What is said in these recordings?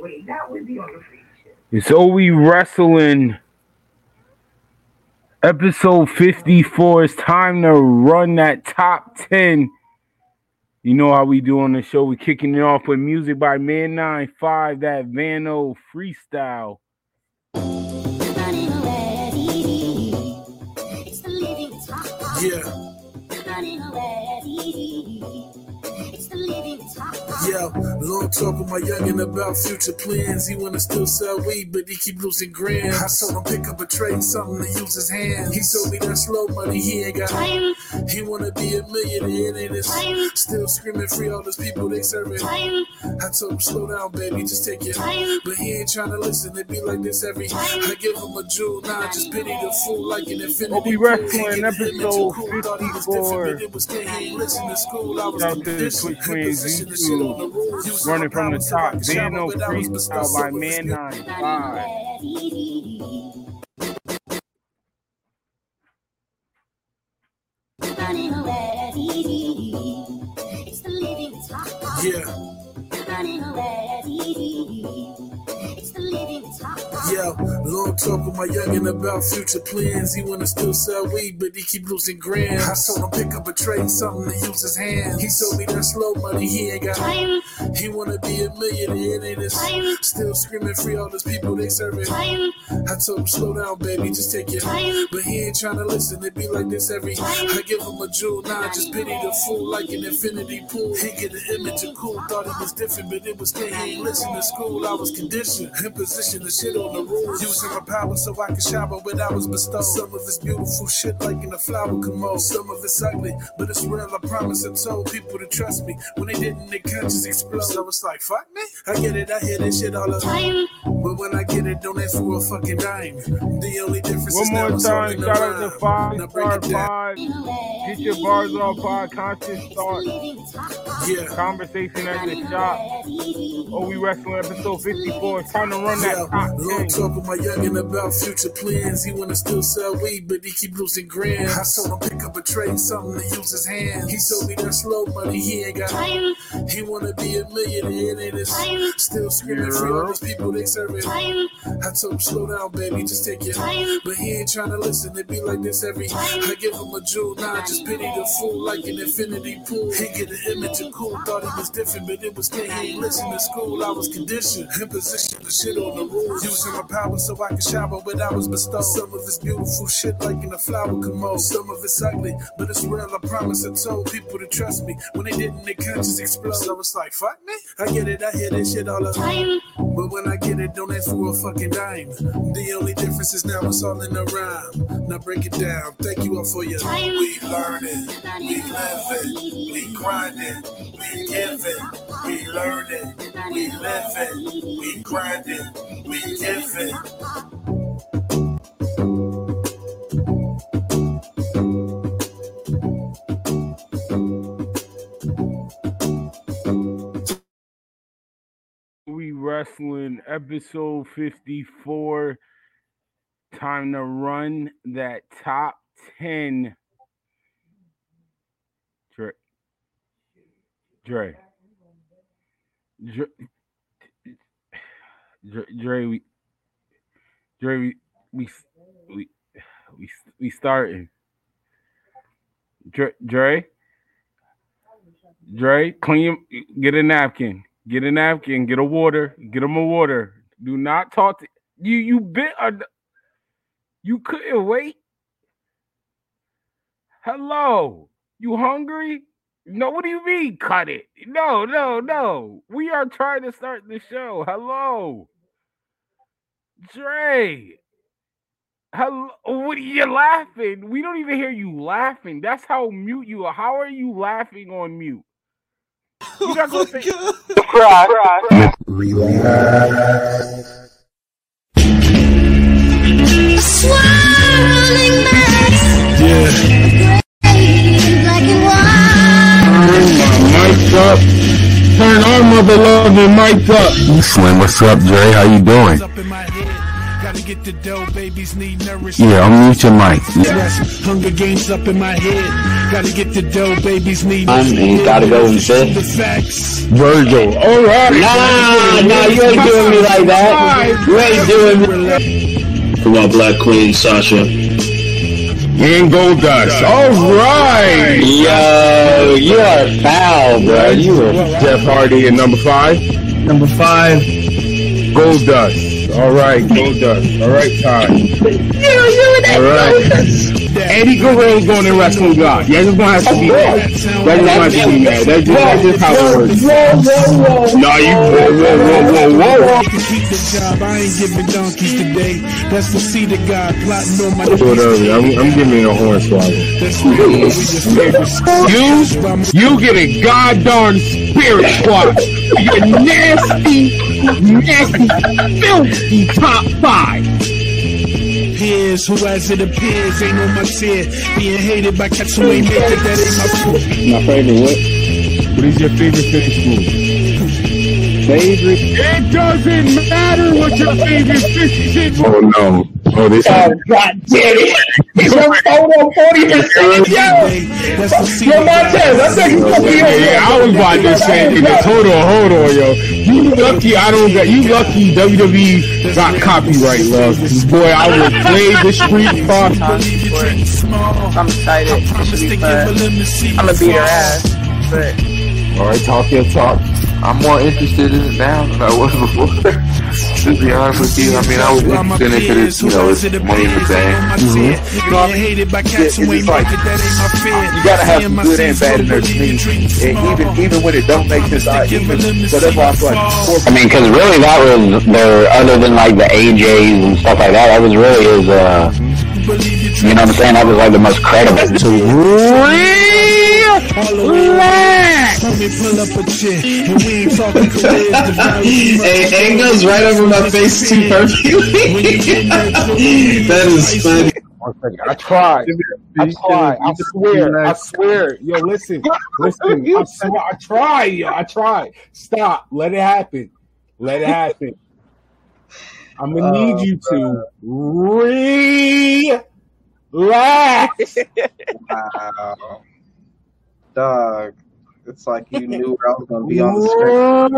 wait. That would be on the feature. It's OE Wrestling. Episode 54. It's time to run that top 10. You know how we do on the show. We're kicking it off with music by Man95, that Vano freestyle. Yeah. Yeah, long talk with my youngin' about future plans. He wanna still sell weed, but he keep losing grams. I told him pick up a trade, something to use his hands. He told me that slow money, he ain't got it. He wanna be a millionaire, it ain't his. Still screaming free all those people they serving. I told him slow down, baby, just take it. But he ain't tryna listen, it be like this every. I give him a jewel, nah, just pity the fool like an infinity. We'll be wrestling episode 54. Out there, Twitch Twins, YouTube. Running from the top, Vano freestyle by Man95. Yeah, long talk with my youngin' about future plans. He wanna still sell weed, but he keep losing grams. I told him pick up a trade, something to use his hands. He told me that slow money, he ain't got it. He wanna be a millionaire, it ain't his. Still screaming free all those people they serving. I told him slow down, baby, just take it. But he ain't tryna listen, it be like this every. I give him a jewel, nah, just pity the fool like an infinity pool. He get an image of cool, thought it was different, but it was thing. He ain't listen to school, I was conditioned. In position to shit on the rules, using my power so I can shower when I was bestowed. Some of it's beautiful shit like in a flower commode. Some of it's ugly, but it's real, I promise. I told people to trust me. When they didn't, their conscience explode. So it's like, fuck me? I get it, I hear that shit all the time. But when I get it, don't ask for a fucking dime. The only difference one is that I'm starting to rhyme. Now break it down. Get your bars off by conscious thought. Yeah. Conversation at the shop. OE Wrestling episode 54. It's time to run that top 10. Long talk with my youngin' about future plans. He wanna still sell weed, but he keep losing grams. I told him pick up a trade, something to use his hands. He told me that slow money, he ain't got it. He wanna be a millionaire, it is. Still screaming free all these people they serving. I told him slow down, baby, just take it. But he ain't tryna listen, it be like this every. I give him a jewel, nah, just pity the fool like an infinity pool. He get an image of cool, thought he was different, but it was gay. He ain't listen to school, I was conditioned. In position to shit on the rules, using my power so I can shower when I was bestowed. Some of it's beautiful shit like in a flower commode. Some of it's ugly, but it's real, I promise. I told people to trust me. When they didn't, their conscience explode. So it's like, fuck me? I get it, I hear that shit all the time. But when I get it, don't ask for a fucking dime. The only difference is now it's all in a rhyme. Now break it down, thank you all for your time. We learning, we living, we grinding, we giving, we learning. We living, we grinding, we giving. We wrestling episode 54. Time to run that top 10. Dre, we starting. Dre, clean. Get a napkin. Get a water. Get him a water. Do not talk to you. You bit. You couldn't wait. Hello. You hungry? No, what do you mean, cut it? No. We are trying to start the show. Hello. Dre. Hello. What are you laughing? We don't even hear you laughing. That's how mute you are. How are you laughing on mute? You got to say. Cry. Swirling mess. Yeah. Mics up. Turn our mother loving mics up. You Slim, what's up, Jay? How you doing? Get the dough, babies need nourishment. Yeah, unmute your mic. Yes, Hunger Games up in my head. Gotta get the dough, babies need it. Gotta go and sit. Virgil. Alright. Nah, you ain't doing me like that. You ain't doing me. Come on, Black Queen, Sasha. And Gold Dust. Alright! Yo, you are foul, bro. You are Jeff Hardy at number 5. Number 5. Gold Dust. Alright, Gold Dust. Alright, Todd. Alright. Eddie Guerrero's going in wrestling God. Yeah, just gonna have to be mad. That's just how it works. Nah, you whoa. Job. I ain't giving donkeys today. That's the seed of God plotting on my I'm giving it a horn swallow. You get a goddamn spirit squad. You nasty, filthy top 5. Who as it appears ain't on my tear. Being hated by Katsue Maker, that ain't my fault. My favorite what? What is your favorite finish move? Favorite. It doesn't matter what your favorite fish is. Oh no. Oh, this is God damn it. He's on 40%. Yo, Montez, I think you fucking I was about to say this. Hold on, yo. You lucky I don't got, you lucky WWE got copyright love. Boy, I would play the street bar. I'm excited. It should be fun. I'm gonna beat her ass. But alright, talk your talk. I'm more interested in it now than I was before. To be honest with you, I mean, I was interested in it because it's money in the bank. You know what I mean? It's like, you gotta have some good and bad in their sneaks. And even when it don't make sense, so that's why I'm like, I mean, because really that was their, other than like the AJs and stuff like that, that was really his, you know what I'm saying? That was like the most credible. Hey, it goes right over my face too perfectly. That is funny. I try. I swear. Yo, listen. I try. Stop. Let it happen. I'm gonna need you to relax. Wow. Dog, it's like you knew where I was going to be on the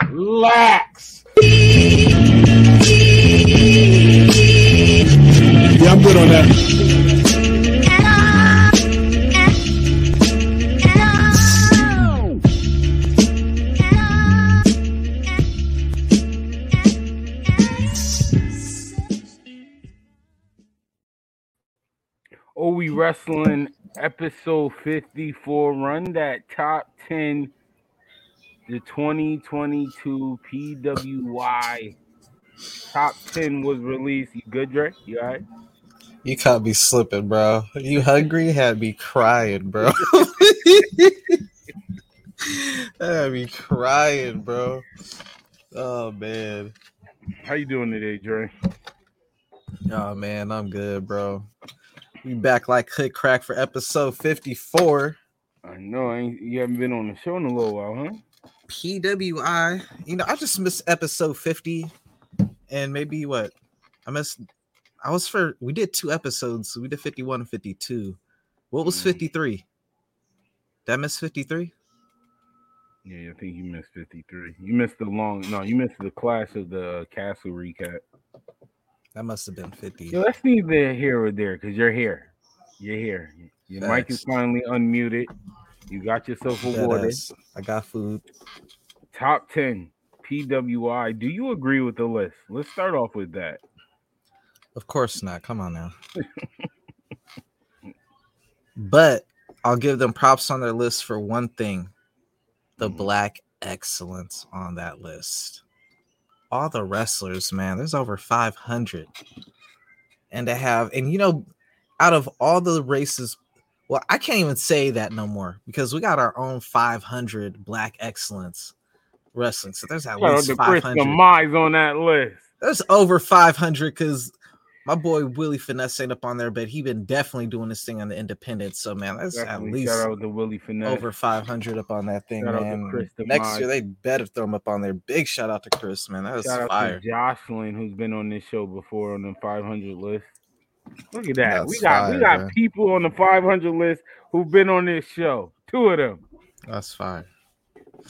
screen. Relax. Yeah, I'm good on that. Oh, we wrestling episode 54. Run that top 10. The 2022 PWI top 10 was released. You good, Dre? You all right? You can't be slipping, bro. You hungry? Had me crying, bro. Had me crying, bro. Oh man, how you doing today, Dre? Oh man, I'm good, bro. We back like Hood Crack for episode 54. I know. You haven't been on the show in a little while, huh? PWI. You know, I just missed episode 50. And maybe what? We did 2 episodes. So we did 51 and 52. What was 53? Did I miss 53? Yeah, I think you missed 53. You missed the Clash of the Castle recap. That must have been 50. Yo, that's neither here or there because you're here. You're here. Your mic is finally unmuted. You got yourself awarded. I got food. Top 10 PWI. Do you agree with the list? Let's start off with that. Of course not. Come on now. But I'll give them props on their list for one thing. The black excellence on that list. All the wrestlers, man, there's over 500. And to have, and you know, out of all the races, well, I can't even say that no more because we got our own 500 black excellence wrestling. So there's at least 500 on that list. There's over 500 because my boy Willie Finesse ain't up on there, but he been definitely doing this thing on the independent. So man, that's definitely at least over 500 up on that thing, shout man. Next year they better throw him up on there. Big shout out to Chris, man. That was fire. Out to Jocelyn, who's been on this show before on the 500 list. Look at that. We got people on the 500 list who've been on this show. Two of them. That's fine.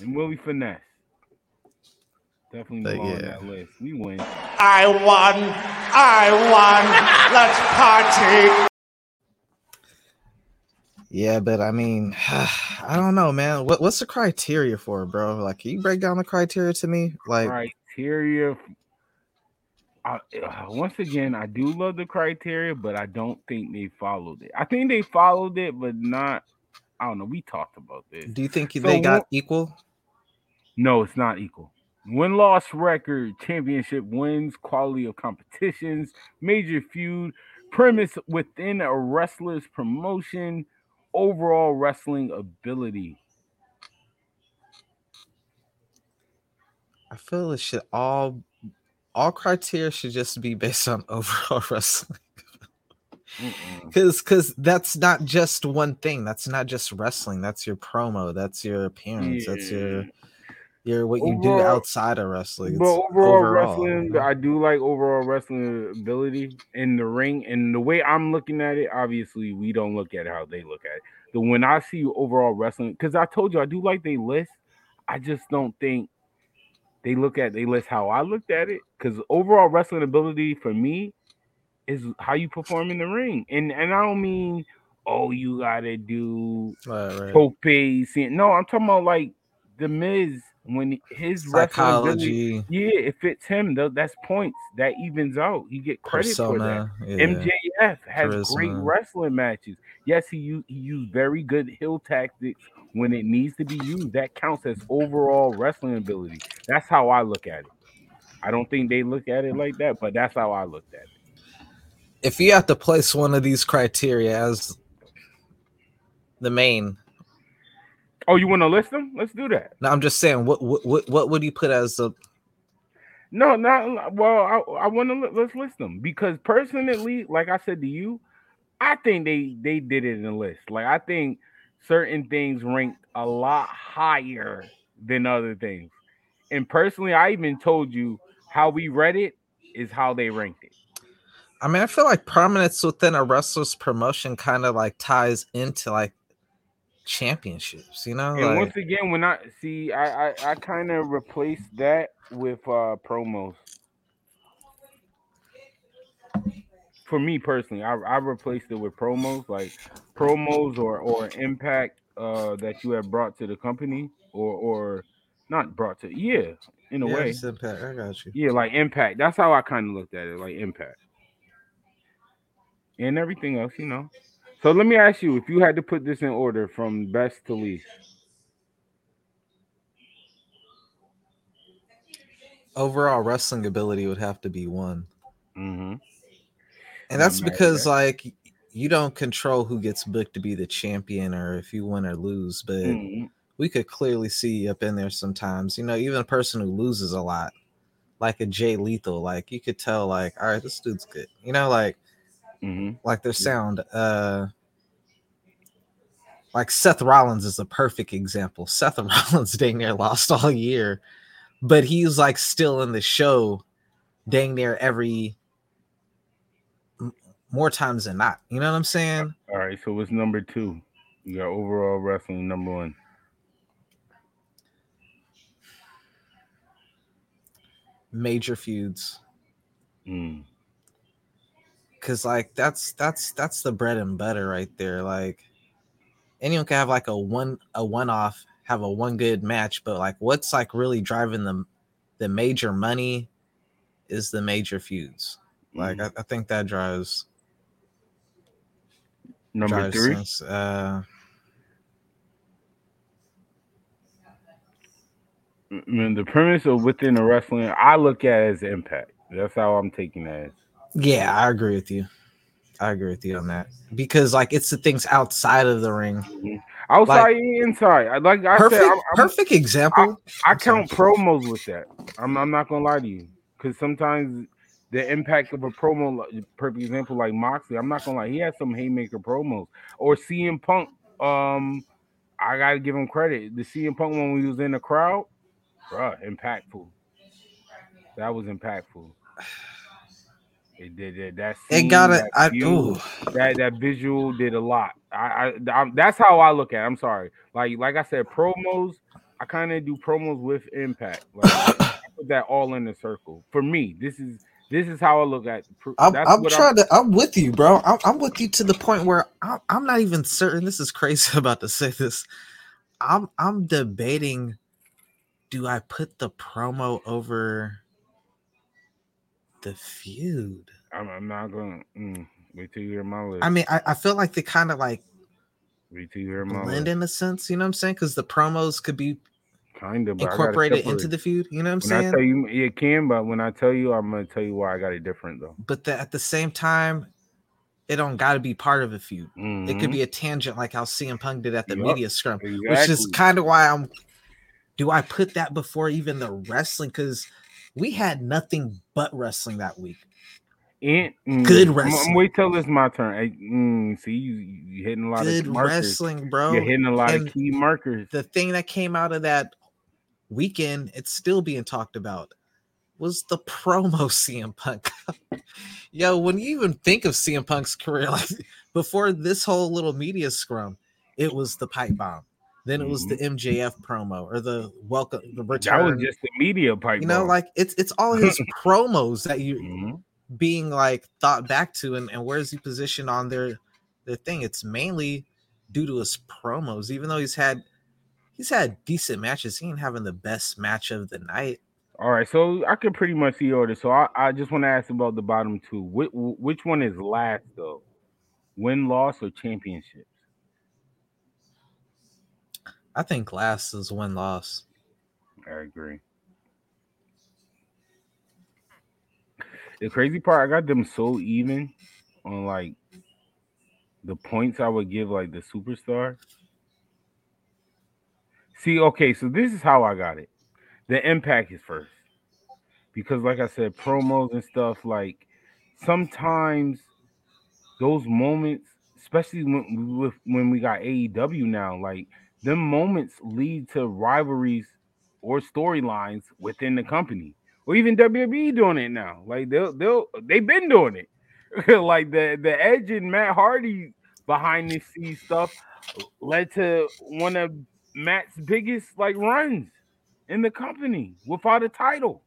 And Willie Finesse. Definitely on that list. We win. I won. Let's party. Yeah, but I mean, I don't know, man. What's the criteria for it, bro? Like, can you break down the criteria to me? Like, criteria. Once again, I do love the criteria, but I don't think they followed it. I think they followed it, but not. I don't know. We talked about this. Do you think they got equal? No, it's not equal. Win-loss record, championship wins, quality of competitions, major feud, premise within a wrestler's promotion, overall wrestling ability. I feel it should all criteria should just be based on overall wrestling. Because that's not just one thing. That's not just wrestling. That's your promo. That's your appearance. Yeah. That's your what overall, you do outside of wrestling. It's but overall wrestling, I do like overall wrestling ability in the ring. And the way I'm looking at it, obviously, we don't look at how they look at it. But when I see overall wrestling, because I told you I do like they list. I just don't think they look at they list how I looked at it. Because overall wrestling ability for me is how you perform in the ring. And I don't mean, oh, you gotta do Popeye. No, I'm talking about like The Miz. When his psychology, wrestling, it fits him. That's points. That evens out. You get credit for that. Yeah. MJF has great wrestling matches. Yes, he used very good heel tactics when it needs to be used. That counts as overall wrestling ability. That's how I look at it. I don't think they look at it like that, but that's how I looked at it. If you have to place one of these criteria as the main. Oh, you want to list them? Let's do that. No, I'm just saying. What would you put as the? No, not well. I want to let's list them because personally, like I said to you, I think they did it in a list. Like I think certain things ranked a lot higher than other things, and personally, I even told you how we read it is how they ranked it. I mean, I feel like prominence within a wrestler's promotion kind of like ties into like. Championships, you know. And like, once again, when I kind of replaced that with promos. For me personally, I replaced it with promos, like promos or impact that you have brought to the company or not brought to in a way. Impact. I got you. Yeah, like impact. That's how I kind of looked at it, like impact and everything else, you know. So let me ask you, if you had to put this in order from best to least. Overall wrestling ability would have to be one. Mm-hmm. And that's because, like, you don't control who gets booked to be the champion or if you win or lose. But we could clearly see up in there sometimes, you know, even a person who loses a lot, like a Jay Lethal, like you could tell, like, all right, this dude's good. You know, like. Mm-hmm. Like their sound, like Seth Rollins is a perfect example. Seth Rollins dang near lost all year, but he's like still in the show dang near every more times than not. You know what I'm saying? All right, so what's number two? You got overall wrestling number one. Major feuds. Cause like that's the bread and butter right there. Like anyone can have like a one off, have a one good match, but like what's like really driving the major money is the major feuds. Like I think that drives number three. I mean, the premise of within the wrestling, I look at it as impact. That's how I'm taking that. Yeah, I agree with you. I agree with you on that because, like, it's the things outside of the ring, outside and like, inside. Like I perfect, said, perfect example. I count promos with that. I'm not gonna lie to you because sometimes the impact of a promo, perfect example, like Moxley. I'm not gonna lie, he has some haymaker promos. Or CM Punk. I gotta give him credit. The CM Punk one when he was in the crowd, bruh, impactful. That was impactful. It did that. Scene, it got it. That visual did a lot. I'm, that's how I look at it. I'm sorry. Like I said, promos. I kind of do promos with impact. Like, I put that all in a circle. For me, this is how I look at. I'm with you, bro. I'm with you to the point where I'm not even certain. This is crazy about to say this. I'm debating. Do I put the promo over the feud? I'm not gonna wait till you hear my list. I mean, I feel like they kind of like wait till you hear my blend list. In a sense, you know what I'm saying? Because the promos could be kind of incorporated into the feud, you know what I'm saying? I tell you, it can, but when I tell you, I'm gonna tell you why I got it different though. But at the same time, it don't got to be part of a feud. Mm-hmm. It could be a tangent, like how CM Punk did at the media scrum, exactly. Which is kind of why I'm. Do I put that before even the wrestling? Because we had nothing but wrestling that week. And, good wrestling. Wait till it's my turn. See, you hitting a lot good of markers. Wrestling, bro. You're hitting a lot of key markers. The thing that came out of that weekend, it's still being talked about, was the promo CM Punk. Yo, when you even think of CM Punk's career, like before this whole little media scrum, it was the pipe bomb. Then it was the MJF promo or the welcome, the return. That was just the media pipe. You know, like it's all his promos that you being like thought back to, and where is he positioned on their thing? It's mainly due to his promos. Even though he's had decent matches, he ain't having the best match of the night. All right, so I can pretty much see order. So I just want to ask about the bottom two. Which one is last though? Win, loss, or championship? I think last is win-loss. I agree. The crazy part, I got them so even on, like, the points I would give, like, the superstar. See, okay, so this is how I got it. The impact is first. Because, like I said, promos and stuff, like, sometimes those moments, especially when we got AEW now, like, them moments lead to rivalries or storylines within the company, or even WWE doing it now. Like they've been doing it. Like the Edge and Matt Hardy behind the scenes stuff led to one of Matt's biggest like runs in the company without a title.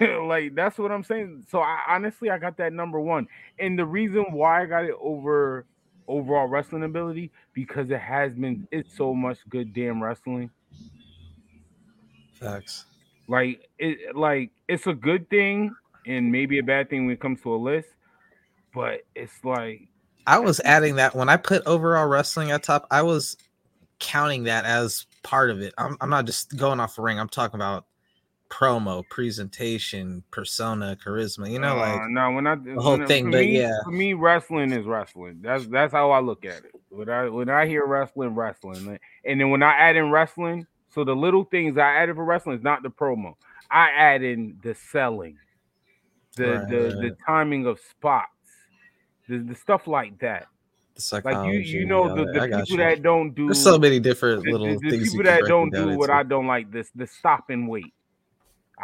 Like that's what I'm saying. So I honestly got that number one, and the reason why I got it over. Overall wrestling ability because it's so much good damn wrestling. Facts. Like it's a good thing and maybe a bad thing when it comes to a list, but it's like I was adding that when I put overall wrestling at top, I was counting that as part of it. I'm not just going off the ring. I'm talking about promo, presentation, persona, charisma, you know, like the whole thing. But yeah, for me, wrestling is wrestling. That's how I look at it. When I hear wrestling, like, and then when I add in wrestling, so the little things I added for wrestling is not the promo. I add in the selling, the timing of spots, the stuff like that. Like you know the people that don't do. There's so many different little things. The people that don't do what I don't like. The stop and wait.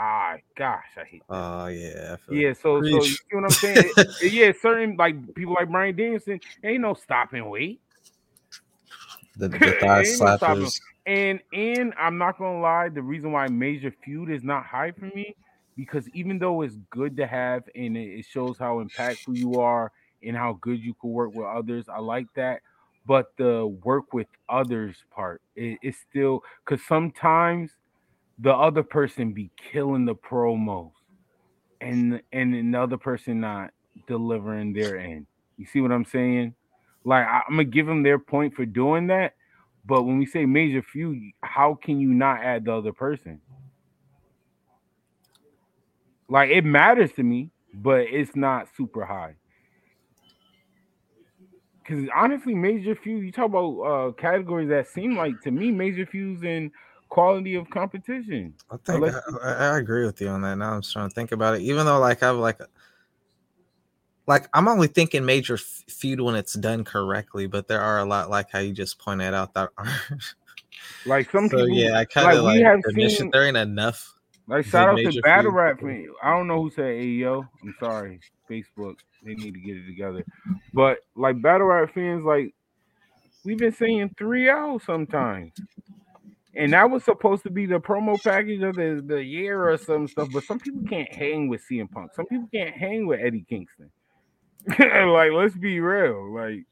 Ah, gosh, I hate that. Oh, yeah. Yeah, so you see what I'm saying? Yeah, certain like people like Bryan Danielson, ain't no stop and wait. The thigh slappers. No and I'm not going to lie, the reason why Major Feud is not high for me, because even though it's good to have and it shows how impactful you are and how good you can work with others, I like that. But the work with others part, it's still – because sometimes – the other person be killing the promos and another person not delivering their end. You see what I'm saying? Like, I'm going to give them their point for doing that. But when we say major feud, how can you not add the other person? Like, it matters to me, but it's not super high. Because honestly, major feud, you talk about categories that seem like, to me, major feuds and quality of competition. I think I agree with you on that. Now I'm trying to think about it. Even though like I'm only thinking major feud when it's done correctly, but there are a lot like how you just pointed out that aren't. Like some people, yeah, I kind of like there ain't enough. Like, shout out to Battle Rap Fan. I don't know who said AEO. I'm sorry, Facebook. They need to get it together. But like Battle Rap fans, like we've been saying 3-0 sometimes, and that was supposed to be the promo package of the year or some stuff. But some people can't hang with CM Punk. Some people can't hang with Eddie Kingston. Like, let's be real. Like,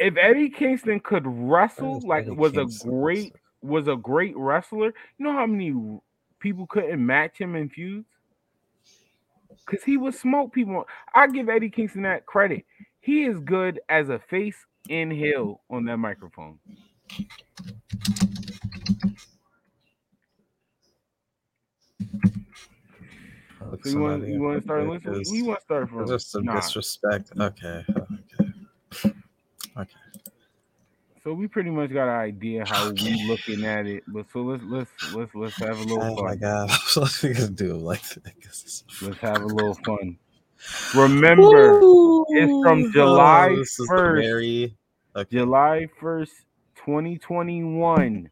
if Eddie Kingston could wrestle, like was a great wrestler. You know how many people couldn't match him in feuds? Because he would smoke people. I give Eddie Kingston that credit. He is good as a face in heel on that microphone. So you want to start listening? You want to start from just some disrespect. Okay. So we pretty much got an idea how we looking at it, but so let's have a little fun. Oh my God, let's do like this. Let's have a little fun. Remember, it's from July 1st. Okay. July 1st, 2021.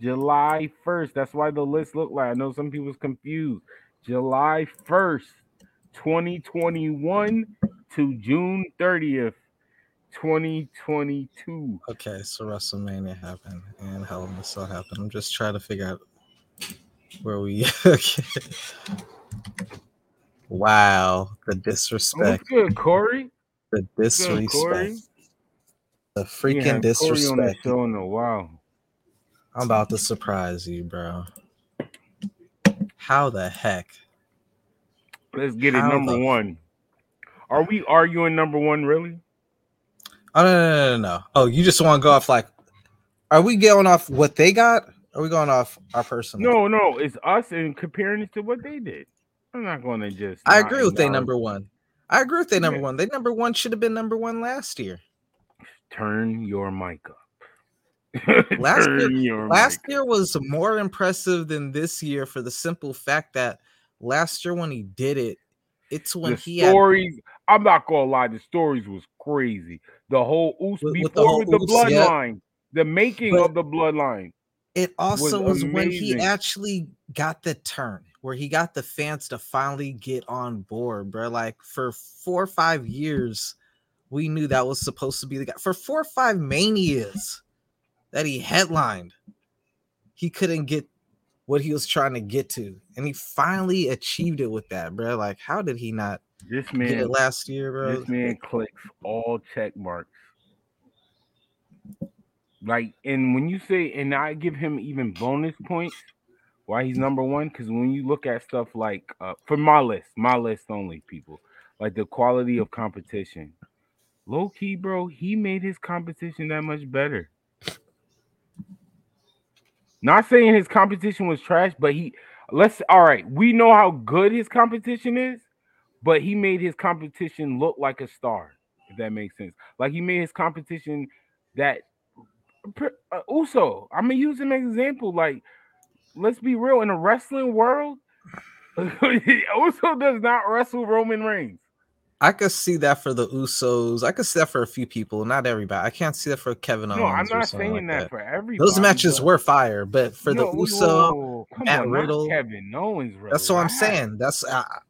July 1st. That's why the list looked like. I know some people's confused. July 1st, 2021 to June 30th. 2022. Okay, so WrestleMania happened and Hell in a Cell happened. I'm just trying to figure out where we. Okay. Wow, the disrespect. Oh, good, Corey. The disrespect. Corey? The freaking disrespect. Corey on that show in a while. I'm about to surprise you, bro. How the heck? Let's get it number one. Are we arguing number one, really? Oh, no. Oh, you just want to go off like, are we going off what they got? Or are we going off our personal? No. It's us and comparing it to what they did. I'm not going to just. I agree with their number one. Their number one should have been number one last year. Turn your mic up. Last year was more impressive than this year for the simple fact that last year when he did it, it's when I'm not gonna lie, the stories was crazy. The whole bloodline, the making of the bloodline. It also was when he actually got the turn, where he got the fans to finally get on board, bro. Like for 4 or 5 years, we knew that was supposed to be the guy. For 4 or 5 manias that he headlined, he couldn't get what he was trying to get to, and he finally achieved it with that, bro. Like, how did he not? This man did it last year, bro. This man clicks all check marks. Like, and when you say, and I give him even bonus points, why he's number one? Because when you look at stuff like for my list only, people, like the quality of competition. Low key, bro, he made his competition that much better. Not saying his competition was trash, but we know how good his competition is, but he made his competition look like a star, if that makes sense. Like, he made his competition that Uso. I'm gonna use an example. Like, let's be real, in the wrestling world, Uso does not wrestle Roman Reigns. I could see that for the Usos. I could see that for a few people, not everybody. I can't see that for Kevin Owens. No, I'm not saying like that for everybody. Those matches were fire, but for the Uso and Riddle, Kevin Owens. Riddle. That's what I'm saying. That's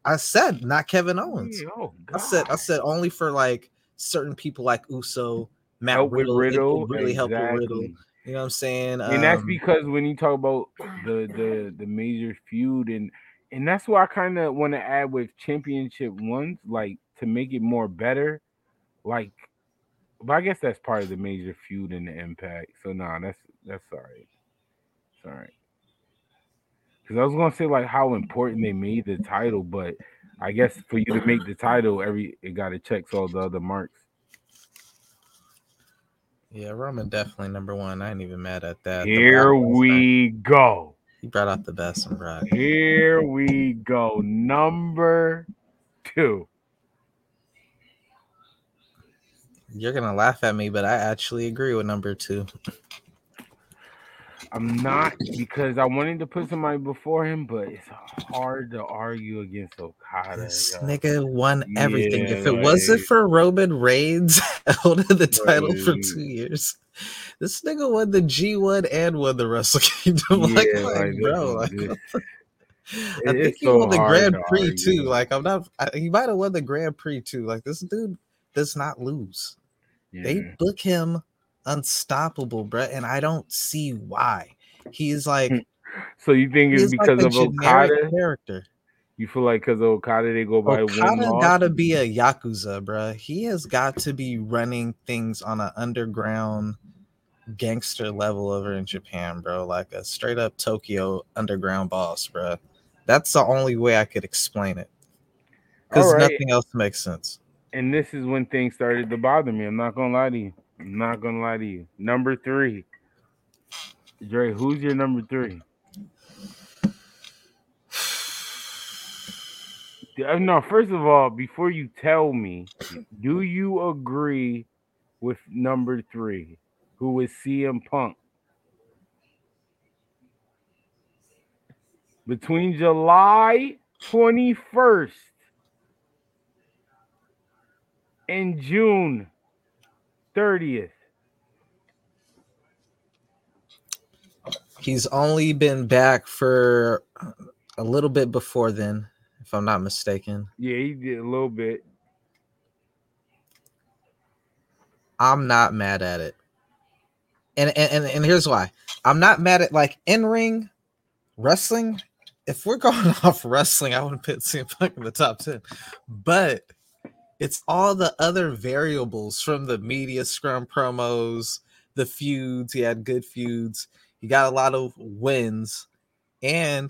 I said not Kevin Owens. Oh, I said only for like certain people like Uso, Riddle really helped with Riddle. You know what I'm saying? And that's because when you talk about the major feud and that's why I kind of want to add with championship ones like. To make it more better, like, but I guess that's part of the major feud in the Impact. So that's sorry, because I was gonna say like how important they made the title, but I guess for you to make the title, it gotta check all the other marks. Yeah, Roman definitely number one. I ain't even mad at that. Here we go. He brought out the best and brought. Here we go. Number two. You're going to laugh at me, but I actually agree with number two. I'm not, because I wanted to put somebody before him, but it's hard to argue against Okada. This nigga won everything. If it wasn't for Roman Reigns out of the title for 2 years, this nigga won the G1 and won the Wrestle Kingdom. I think he won the Grand Prix too. He might have won the Grand Prix too. Like, this dude does not lose. Yeah. They book him unstoppable, bro, and I don't see why. He's like, so you think it's because of Okada character? You feel like because of Okada they go by one loss? Okada gotta be a yakuza, bro. He has got to be running things on an underground gangster level over in Japan, bro. Like a straight up Tokyo underground boss, bro. That's the only way I could explain it, because nothing else makes sense. And this is when things started to bother me. I'm not gonna lie to you. Number three, Dre. Who's your number three? No, first of all, before you tell me, do you agree with number three, who is CM Punk? Between July 21st and June 30th. He's only been back for a little bit before then, if I'm not mistaken. Yeah, he did a little bit. I'm not mad at it. And here's why. I'm not mad at, like, in-ring wrestling. If we're going off wrestling, I wouldn't put CM Punk in the top 10. But it's all the other variables from the media scrum promos, the feuds. He had good feuds. He got a lot of wins, and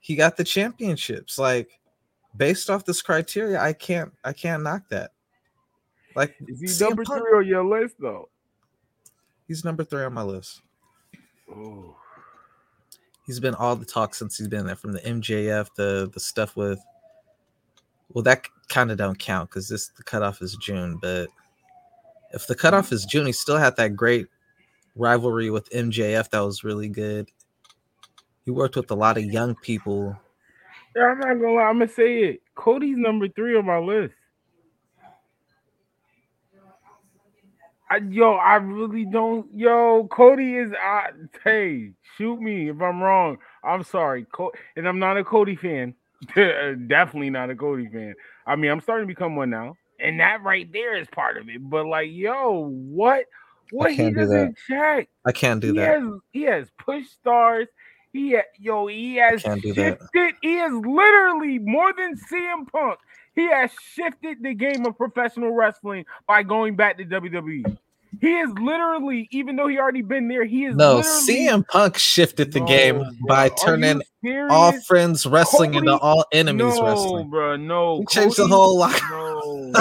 he got the championships. Like, based off this criteria, I can't knock that. Like, is he CM number Punk, 3 on your list though? He's number 3 on my list. Oh, he's been all the talk since he's been there, from the MJF, the stuff with. Well, that kind of don't count because the cutoff is June. But if the cutoff is June, he still had that great rivalry with MJF that was really good. He worked with a lot of young people. Yeah, I'm not gonna lie, I'm gonna say it. Cody's number 3 on my list. Cody is. Hey, shoot me if I'm wrong. I'm sorry, and I'm not a Cody fan. Definitely not a Cody fan. I mean, I'm starting to become one now, and that right there is part of it. But like, what he doesn't check, I can't do that. He has push stars. He has shifted. He has literally more than CM Punk. He has shifted the game of professional wrestling by going back to WWE. He is literally, even though he already been there, he is CM Punk shifted the game by turning all friends wrestling into all enemies wrestling. Bro, no. He changed the whole lot.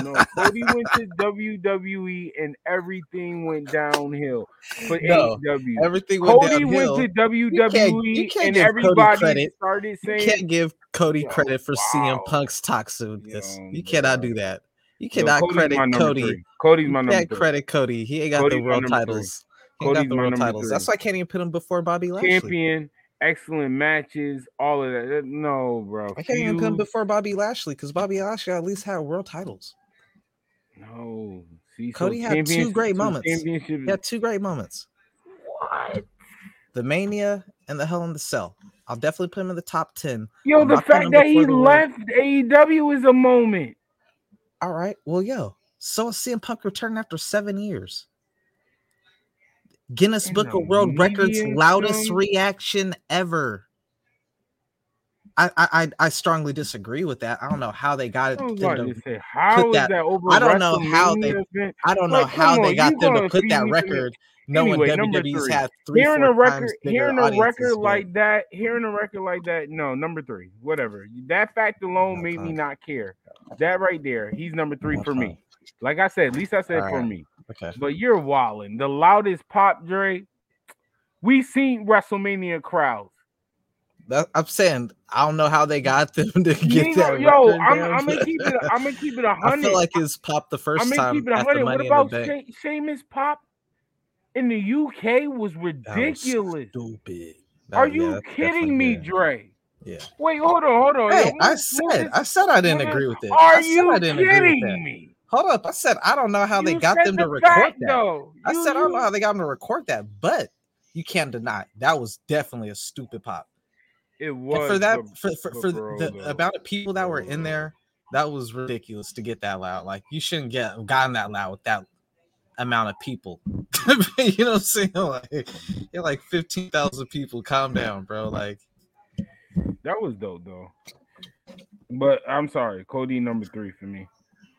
No. Cody went to WWE and everything went downhill for AEW. Everything went downhill. Cody went to WWE and everybody started saying... You can't give Cody credit for CM Punk's toxicness. You cannot do that. You cannot credit Cody. Cody's my number 3. You can't credit Cody. He ain't got the world titles. That's why I can't even put him before Bobby Lashley. Champion, excellent matches, all of that. No, bro. I can't even put him before Bobby Lashley because Bobby Lashley at least had world titles. No. See, Cody had two great moments. He had two great moments. What? The Mania and the Hell in the Cell. I'll definitely put him in the top 10. The fact that he left AEW is a moment. All right, well, so CM Punk returned after 7 years. Guinness Book of World Records loudest reaction ever. I strongly disagree with that. I don't know how they got it. I don't know how they. I don't know how they got them to put that record. Knowing WWE's had hearing a record like that, no, number 3, whatever. That fact alone made me not care. That right there, he's number 3 for me. Like I said, at least I said for me. Okay. But you're wilding. The loudest pop, Dre. We seen WrestleMania crowds. I'm saying I don't know how they got them to get that. I'm gonna keep it 100. I feel like his pop the first time. What about Sheamus pop? in the UK was ridiculous. That was stupid. Are you kidding me, Dre? Yeah. Wait, hold on. Hey, I said I didn't agree with it. Are you kidding me? Hold up. I said I don't know how they got them to record that. I said I don't know how they got them to record that, but you can't deny it. That was definitely a stupid pop. It was. And for that, the amount of people that were in there, that was ridiculous to get that loud. Like, you shouldn't get gotten that loud with that amount of people. You know what I'm saying? Like, you're like 15,000 people. Calm down, bro. Like, that was dope, though. But I'm sorry, Cody number 3 for me,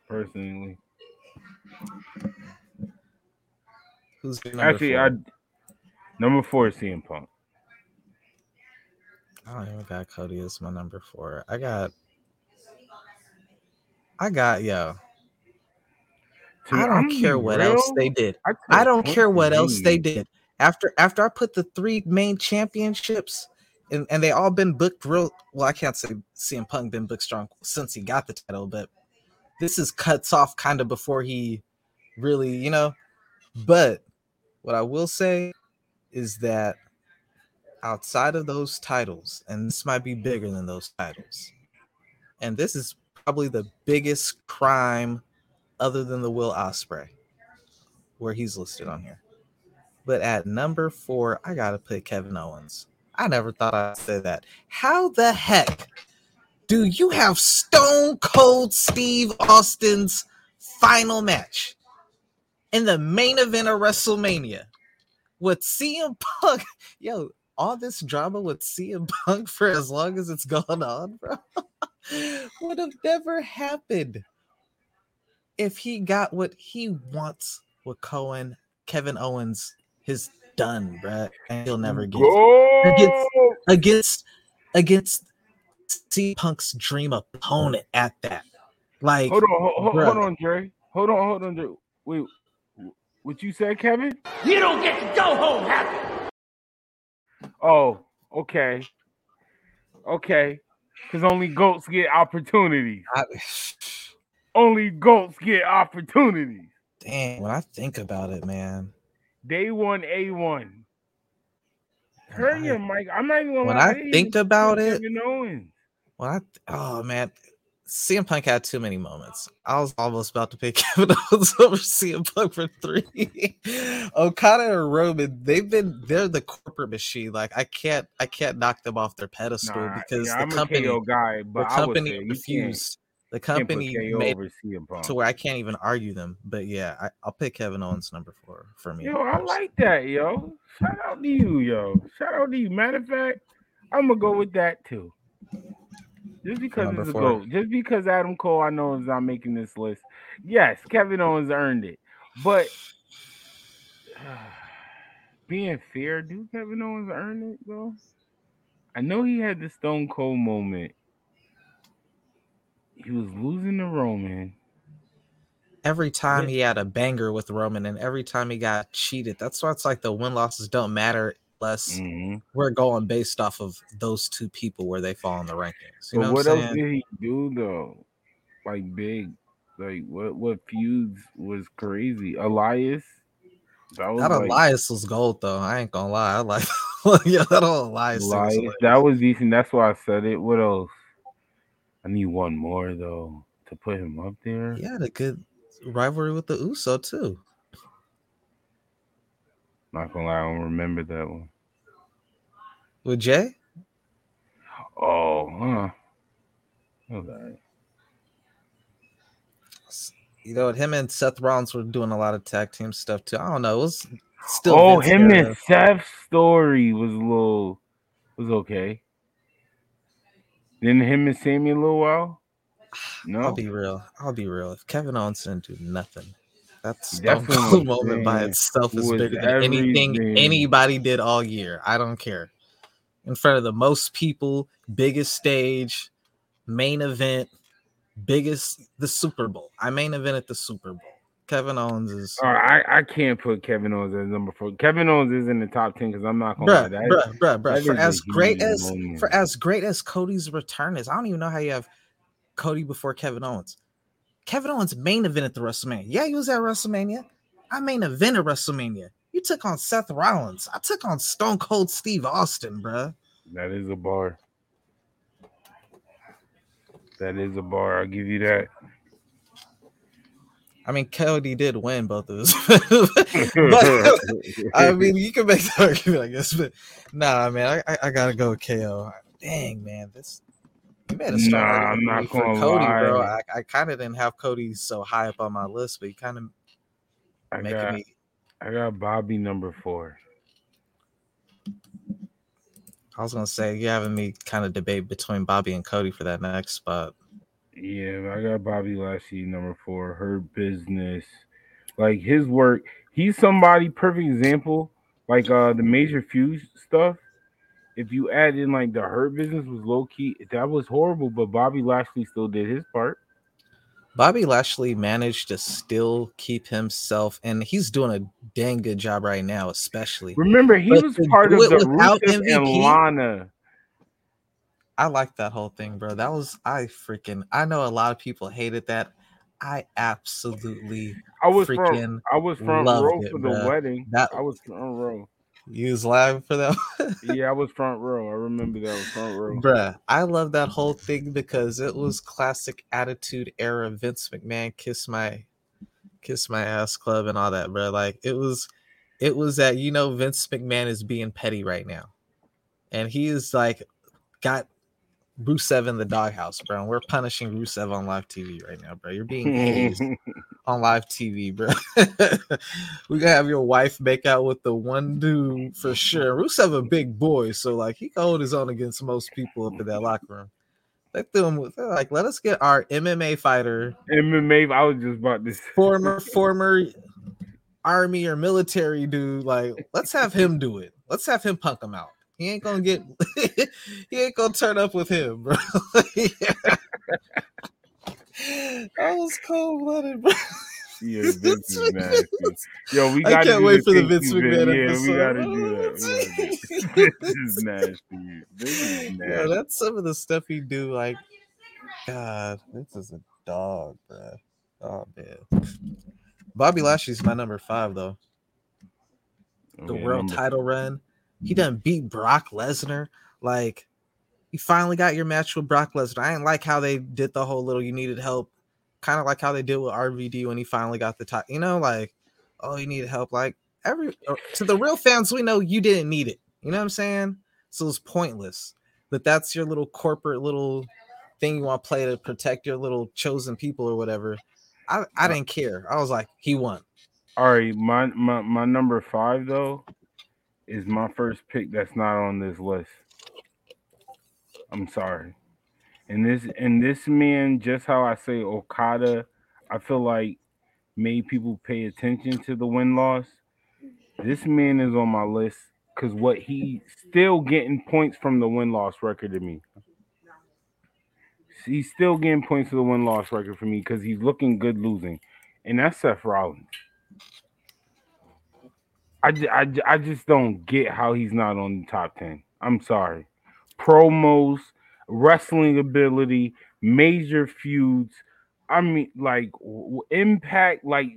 personally. Who's number four? Number 4 is CM Punk. I don't even got Cody as my number 4. I got. Dude, I don't care what else they did. After I put the 3 main championships, and they all been booked real well. I can't say CM Punk been booked strong since he got the title, but this is cuts off kind of before he really, you know. But what I will say is that outside of those titles, and this might be bigger than those titles, and this is probably the biggest crime other than the Will Ospreay, where he's listed on here. But at number 4, I got to put Kevin Owens. I never thought I'd say that. How the heck do you have Stone Cold Steve Austin's final match in the main event of WrestleMania with CM Punk? Yo, all this drama with CM Punk for as long as it's gone on, bro, would have never happened if he got what he wants with Kevin Owens. His done, bruh. And he'll never get it. Against CM Punk's dream opponent at that. Like, hold on, Jerry. Hold on, Jerry. Wait, what you said, Kevin? You don't get to go home happy. Oh, okay. Because only goats get opportunities. Only goats get opportunities. Damn, when I think about it, man. Day one, A1. Turn your mic. I'm not even going to lie. When I think about it, CM Punk had too many moments. I was almost about to pick Kevin Owens over CM Punk for 3. Okada and Roman, they're the corporate machine. Like, I can't knock them off their pedestal because the company refused. The company made to where I can't even argue them. But yeah, I'll pick Kevin Owens number 4 for me. Yo, I like that, yo. Shout out to you. Matter of fact, I'm going to go with that too. Just because it's a GOAT. Just because Adam Cole, I know, is not making this list. Yes, Kevin Owens earned it. But being fair, do Kevin Owens earn it, though? I know he had the Stone Cold moment. He was losing to Roman. Every time he had a banger with Roman, and every time he got cheated. That's why it's like the win-losses don't matter unless we're going based off of those two people where they fall in the rankings. You know what else did he do, though? Like, big. Like, what feuds was crazy? Elias? Elias was gold, though. I ain't gonna lie. I like that old Elias. That was decent. That's why I said it. What else? I need one more, though, to put him up there. He had a good rivalry with the Usos, too. Not gonna lie, I don't remember that one. With Jay? Oh, huh. Okay. You know, him and Seth Rollins were doing a lot of tag team stuff, too. I don't know. It was still... Oh, him and Seth's story was okay. Didn't him and Sammy a little while? No. I'll be real. If Kevin Owens didn't do nothing, that's the moment by itself is bigger than anything anybody did all year. I don't care. In front of the most people, biggest stage, main event, the Super Bowl. I main event at the Super Bowl. Kevin Owens is... All right, I can't put Kevin Owens as number 4. Kevin Owens is in the top 10 because I'm not going to that. Bruh. For as great as Cody's return is, I don't even know how you have Cody before Kevin Owens. Kevin Owens main event at the WrestleMania. Yeah, he was at WrestleMania. I main event at WrestleMania. You took on Seth Rollins. I took on Stone Cold Steve Austin, bro. That is a bar. That is a bar. I'll give you that. I mean, Cody did win both of us. But, I mean, you can make the argument, I guess. But nah, man, I gotta go with KO. Dang, man, this you made a strong argument for Cody, bro. I kind of didn't have Cody so high up on my list, but you kind of making me. I got Bobby number 4. I was gonna say you're having me kind of debate between Bobby and Cody for that next spot. Yeah, I got Bobby Lashley number 4. Hurt Business, like his work. He's somebody perfect example. Like the major feud stuff. If you add in like the Hurt Business was low key, that was horrible. But Bobby Lashley still did his part. Bobby Lashley managed to still keep himself, and he's doing a dang good job right now. Especially remember he was part of the Rusev and Lana. I like that whole thing, bro. That was I know a lot of people hated that. I absolutely I was front row for the wedding. I was front row. You was live for that one? Yeah, I was front row. I remember that was front row. Bruh, I love that whole thing because it was classic attitude era Vince McMahon kiss my ass club and all that, bruh. Like it was that, you know, Vince McMahon is being petty right now. And he is like got Rusev in the doghouse, bro. And we're punishing Rusev on live TV right now, bro. You're being hazed on live TV, bro. We're gonna have your wife make out with the one dude for sure. Rusev a big boy, so like he can hold his own against most people up in that locker room. They threw him with like, let us get our MMA fighter. MMA, I was just about to say. Former army or military dude. Like, let's have him do it. Let's have him punk him out. He ain't gonna get. He ain't gonna turn up with him, bro. I was cold blooded, bro. Yeah, Vince is nasty. Yo, I can't wait for the Vince McMahon episode. Yeah, we gotta do that. This is nasty. This is nasty. Yeah, that's some of the stuff he do. Like, God, this is a dog, bro. Oh man, Bobby Lashley's my number 5 though. The world title run. He done beat Brock Lesnar. Like, you finally got your match with Brock Lesnar. I didn't like how they did the whole little you needed help, kind of like how they did with RVD when he finally got the title. You know, like, oh, you needed help. Like, to the real fans, we know you didn't need it. You know what I'm saying? So it's pointless. But that's your little corporate little thing you want to play to protect your little chosen people or whatever. I didn't care. I was like, he won. All right, my number 5, though, is my first pick that's not on this list. I'm sorry. And this man, just how I say Okada, I feel like made people pay attention to the win-loss. This man is on my list because what he's still getting points from the win-loss record to me. He's still getting points to the win-loss record for me because he's looking good losing. And that's Seth Rollins. I just don't get how he's not on the top 10. I'm sorry. Promos, wrestling ability, major feuds. I mean, like, impact, like,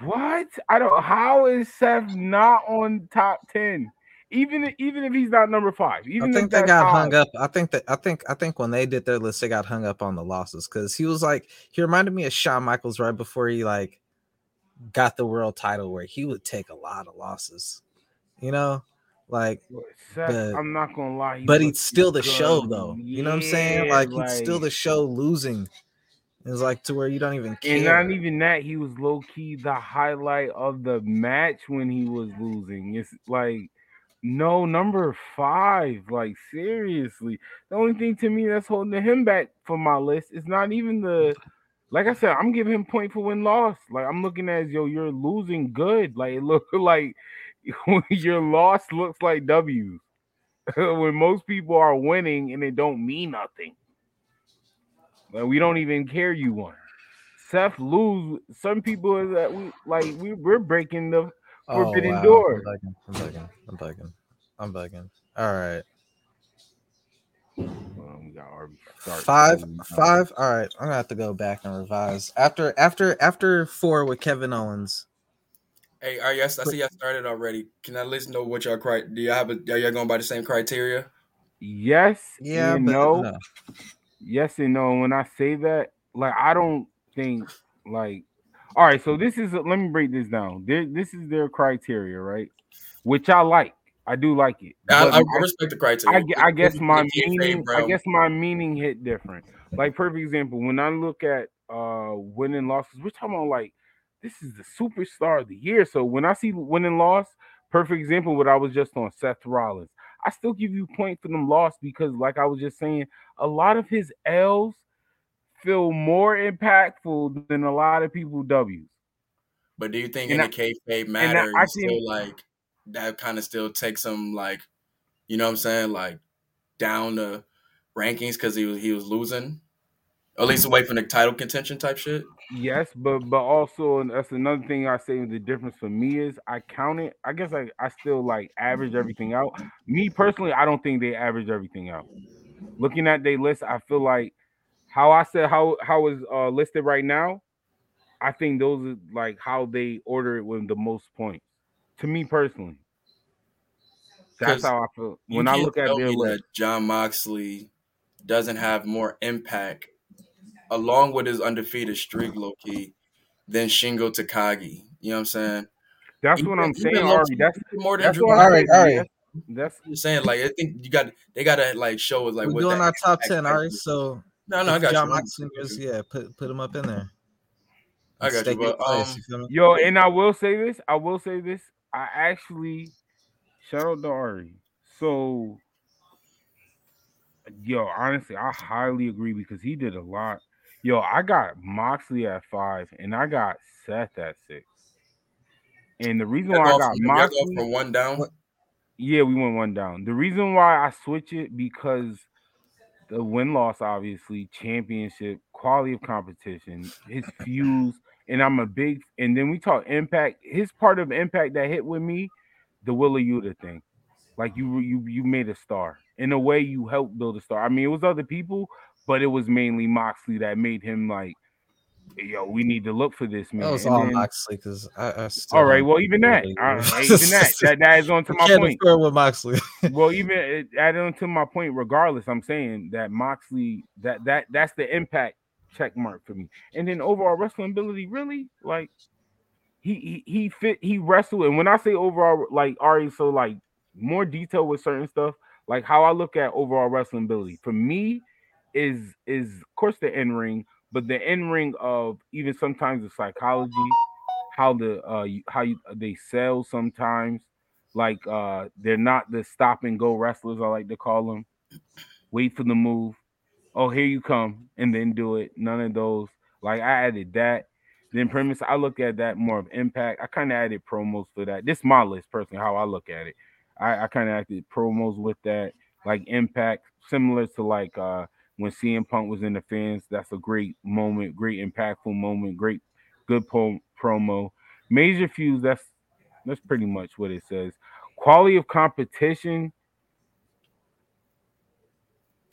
what? How is Seth not on top 10? Even if he's not number 5. Even I think they got hung up. I think when they did their list, they got hung up on the losses because he was like, he reminded me of Shawn Michaels right before he, like, got the world title where he would take a lot of losses, you know, like Seth, I'm not gonna lie, but he'd steal the show though. Yeah, you know what I'm saying? Like he'd steal the show losing. It's like to where you don't even care. And not even that, he was low key the highlight of the match when he was losing. It's like no number 5. Like seriously, the only thing to me that's holding him back from my list is not even the. Like I said, I'm giving him point for win loss. Like I'm looking at you're losing good. Like it looks like your loss looks like W's when most people are winning and it don't mean nothing. Like we don't even care you won. Seth lose. Some people is that we're breaking the forbidden door. I'm bugging. All right. We got five. All right, I'm gonna have to go back and revise after 4 with Kevin Owens. Hey, I see y'all started already. Can I listen to what y'all criteria? Are y'all going by the same criteria? Yes, and no. Yes and no. When I say that, like, I don't think, like, all right, so this is, let me break this down. This is their criteria, right? Which I like. I do like it. I respect the criteria. I guess my meaning hit different. Like, perfect example, when I look at winning losses, we're talking about, like, this is the superstar of the year. So when I see win and loss, perfect example, what I was just on, Seth Rollins. I still give you point for them loss because, like I was just saying, a lot of his L's feel more impactful than a lot of people W's. But do you think in the kayfabe matter, I feel like that kind of still takes him, like, you know what I'm saying, like, down the rankings because he was losing? Or at least away from the title contention type shit? Yes, but also, and that's another thing I say the difference for me is I count it. I guess I still, like, average everything out. Me personally, I don't think they average everything out. Looking at their list, I feel like how I said how is listed right now, I think those are, like, how they order it with the most points. To me personally. That's how I feel. When I look at their list. John Moxley doesn't have more impact along with his undefeated streak, low-key, than Shingo Takagi. You know what I'm saying? That's what I'm saying, Ari. That's more than Drew. All right. That's what I'm saying. Like, I think they gotta like show us, like, we're doing our top 10, all right? So no, I got John Moxley, yeah, put him up in there. I got you. But, yo, and I will say this. I actually shout out to Ari. So, yo, honestly, I highly agree because he did a lot. Yo, I got Moxley at 5, and I got Seth at 6. And the reason why I got Moxley for one down. Yeah, we went one down. The reason why I switch it because the win-loss, obviously, championship, quality of competition, his fuse, and I'm a big. And then we talk impact. His part of impact that hit with me, the Willie Yuta thing. Like you made a star in a way. You helped build a star. I mean, it was other people. But it was mainly Moxley that made him like, yo, we need to look for this, man. It was all Moxley because I still. All right, well, that is on to my point. With Moxley. Well, even added on to my point. Regardless, I'm saying that Moxley, that's the impact check mark for me. And then overall wrestling ability, really, like he fit. He wrestled, and when I say overall, like Ari, so like more detail with certain stuff, like how I look at overall wrestling ability for me. Is of course the in ring, but the in ring of even sometimes the psychology, how they sell sometimes, like they're not the stop and go wrestlers I like to call them. Wait for the move, oh here you come, and then do it. None of those. Like I added that. Then premise I look at that more of impact. I kind of added promos for that. This is my list personally how I look at it. I kind of added promos with that, like impact similar to like when CM Punk was in the fans, that's a great moment, great impactful moment, great good promo. Major fuse, that's pretty much what it says. Quality of competition,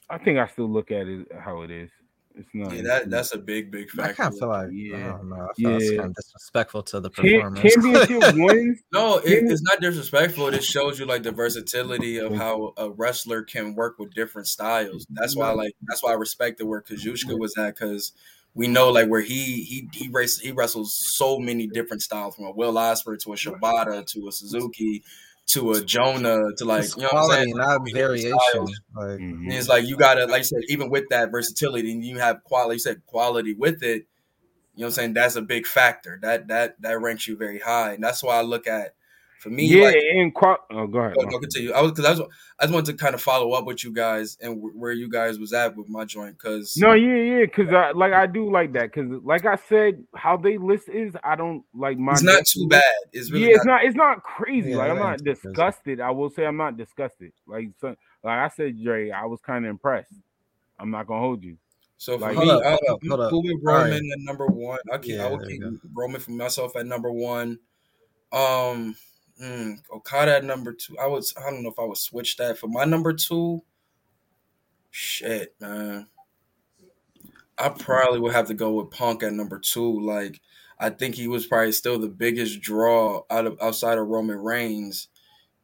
I think I still look at it how it is. It's not. Yeah, that's a big factor. I kind of feel like, it's kind of disrespectful to the performance. Championship wins? No, it's not disrespectful. It shows you like the versatility of how a wrestler can work with different styles. That's why I respected where Kazuchika was at because we know like where he wrestles so many different styles from a Will Ospreay to a Shibata to a Suzuki. To a Jonah, to like, you know what I'm saying? Not like, variation. Like, and it's like, you gotta, like you said, even with that versatility and you have quality, you said quality with it, you know what I'm saying? That's a big factor. That ranks you very high. And that's why I look at, for me, go ahead. No, continue. I just wanted to kind of follow up with you guys and where you guys was at with my joint. Because I do like that. Because like I said, how they list is, I don't like my. It's not too bad. It's really it's not crazy. Yeah, like I'm not disgusted. I will say I'm not disgusted. Like I said, Dre, I was kind of impressed. I'm not gonna hold you. So for me, I'm pulling Roman at number one. I will keep Roman for myself at number one. Okada at number 2. I don't know if I would switch that for my number 2. Shit, man. I probably would have to go with Punk at number 2. Like I think he was probably still the biggest draw outside of Roman Reigns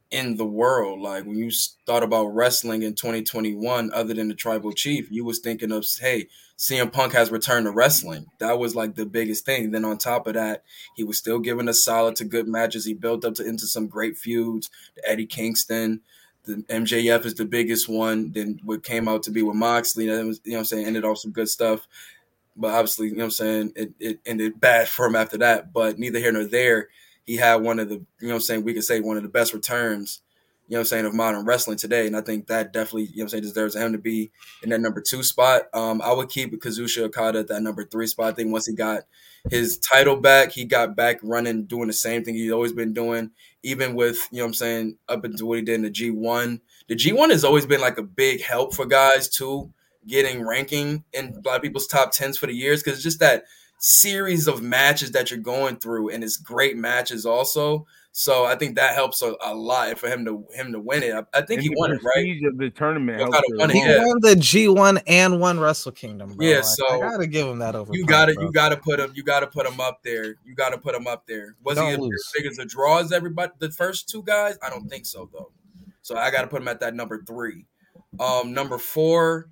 in the world. Like, when you thought about wrestling in 2021, other than the Tribal Chief, you was thinking of, hey, CM Punk has returned to wrestling. That was like the biggest thing. Then on top of that, he was still giving us solid to good matches. He built up into some great feuds. The Eddie Kingston, the MJF is the biggest one. Then what came out to be with Moxley, that was, you know what I'm saying, ended off some good stuff. But obviously, you know what I'm saying, it ended bad for him after that. But neither here nor there, he had one of the, you know what I'm saying, we could say one of the best returns, you know what I'm saying, of modern wrestling today. And I think that definitely, you know what I'm saying, deserves him to be in that number 2 spot. I would keep Kazuchika Okada at that number 3 spot. I think once he got his title back, he got back running, doing the same thing he's always been doing, even with, you know what I'm saying, up into what he did in the G1. The G1 has always been like a big help for guys too, getting ranking in a lot of people's top 10s for the years, because it's just that series of matches that you're going through, and it's great matches also. So I think that helps a lot for him to win it. I think he won it, right? The tournament. He won the G1 and won Wrestle Kingdom. Bro. Yeah, like, so I gotta give him that over. You gotta put him up there. Was he as big as the draw as everybody? The first two guys? I don't think so though. So I gotta put him at that number 3. Number 4.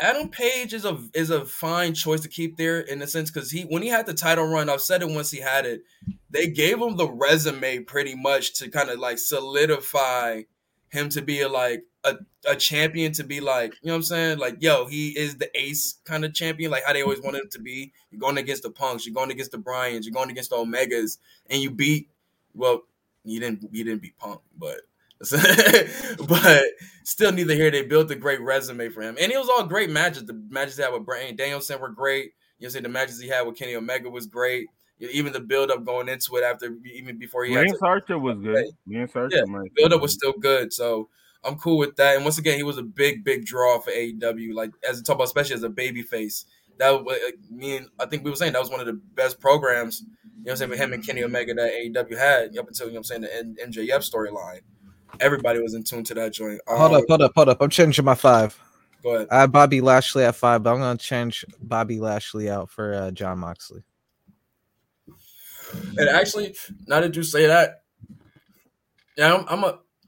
Adam Page is a fine choice to keep there in a sense, because when he had the title run, I've said it once he had it, they gave him the resume pretty much to kind of like solidify him to be a champion, to be like, you know what I'm saying? Like, yo, he is the ace kind of champion, like how they always wanted him to be. You're going against the Punks, you're going against the Bryans, you're going against the Omegas, and you beat, well, you didn't beat Punk, but still, neither here. They built a great resume for him, and it was all great matches. The matches he had with Bryan Danielson were great. You know, say the matches he had with Kenny Omega was great. Even the build up going into it after, even before he had Archer was good. The build up was still good, so I'm cool with that. And once again, he was a big draw for AEW. Like, as a talk about, especially as a babyface, I think we were saying that was one of the best programs. You know, what I'm saying, with him and Kenny Omega that AEW had up until, you know what I'm saying, the MJF storyline. Everybody was in tune to that joint. Hold up. I'm changing my 5. Go ahead. I have Bobby Lashley at 5, but I'm going to change Bobby Lashley out for John Moxley. And actually, now that you say that, yeah,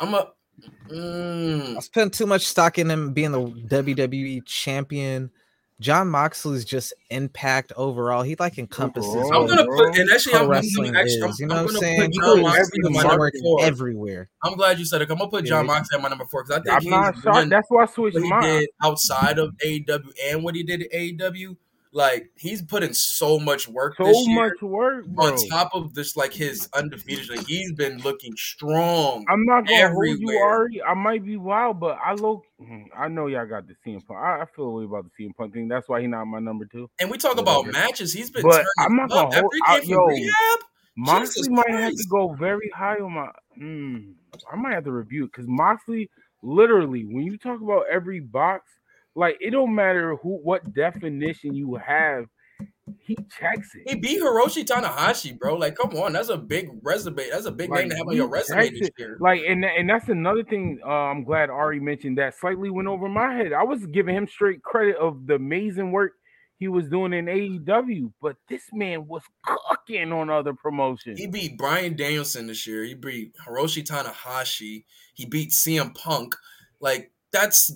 I spent too much stock in him being the WWE champion. John Moxley's just impact overall. He like encompasses. I'm gonna put, and actually, I'm gonna put John Moxley at my number 4 everywhere. I'm glad you said it. I'm gonna put John Moxley at my number 4 because I think that's why I switched mine. He did outside of AEW and what he did at AEW. Like, he's put in so much work this year, on top of just like his undefeated. Like, he's been looking strong. I'm not gonna hold you already. I might be wild, but I know y'all got the CM Punk. I feel a way about the CM Punk thing. That's why he's not my number 2. And we talk about matches. He's been. But I'm not gonna hold out. Yo, Moxley might have to go very high on my. I might have to review it because Moxley, literally, when you talk about every box. Like, it don't matter what definition you have, he checks it. He beat Hiroshi Tanahashi, bro. Like, come on, that's a big resume. That's a big name to have on your resume this year. Like, and that's another thing. I'm glad Ari mentioned that. Slightly went over my head. I was giving him straight credit of the amazing work he was doing in AEW, but this man was cooking on other promotions. He beat Bryan Danielson this year. He beat Hiroshi Tanahashi. He beat CM Punk. Like. That's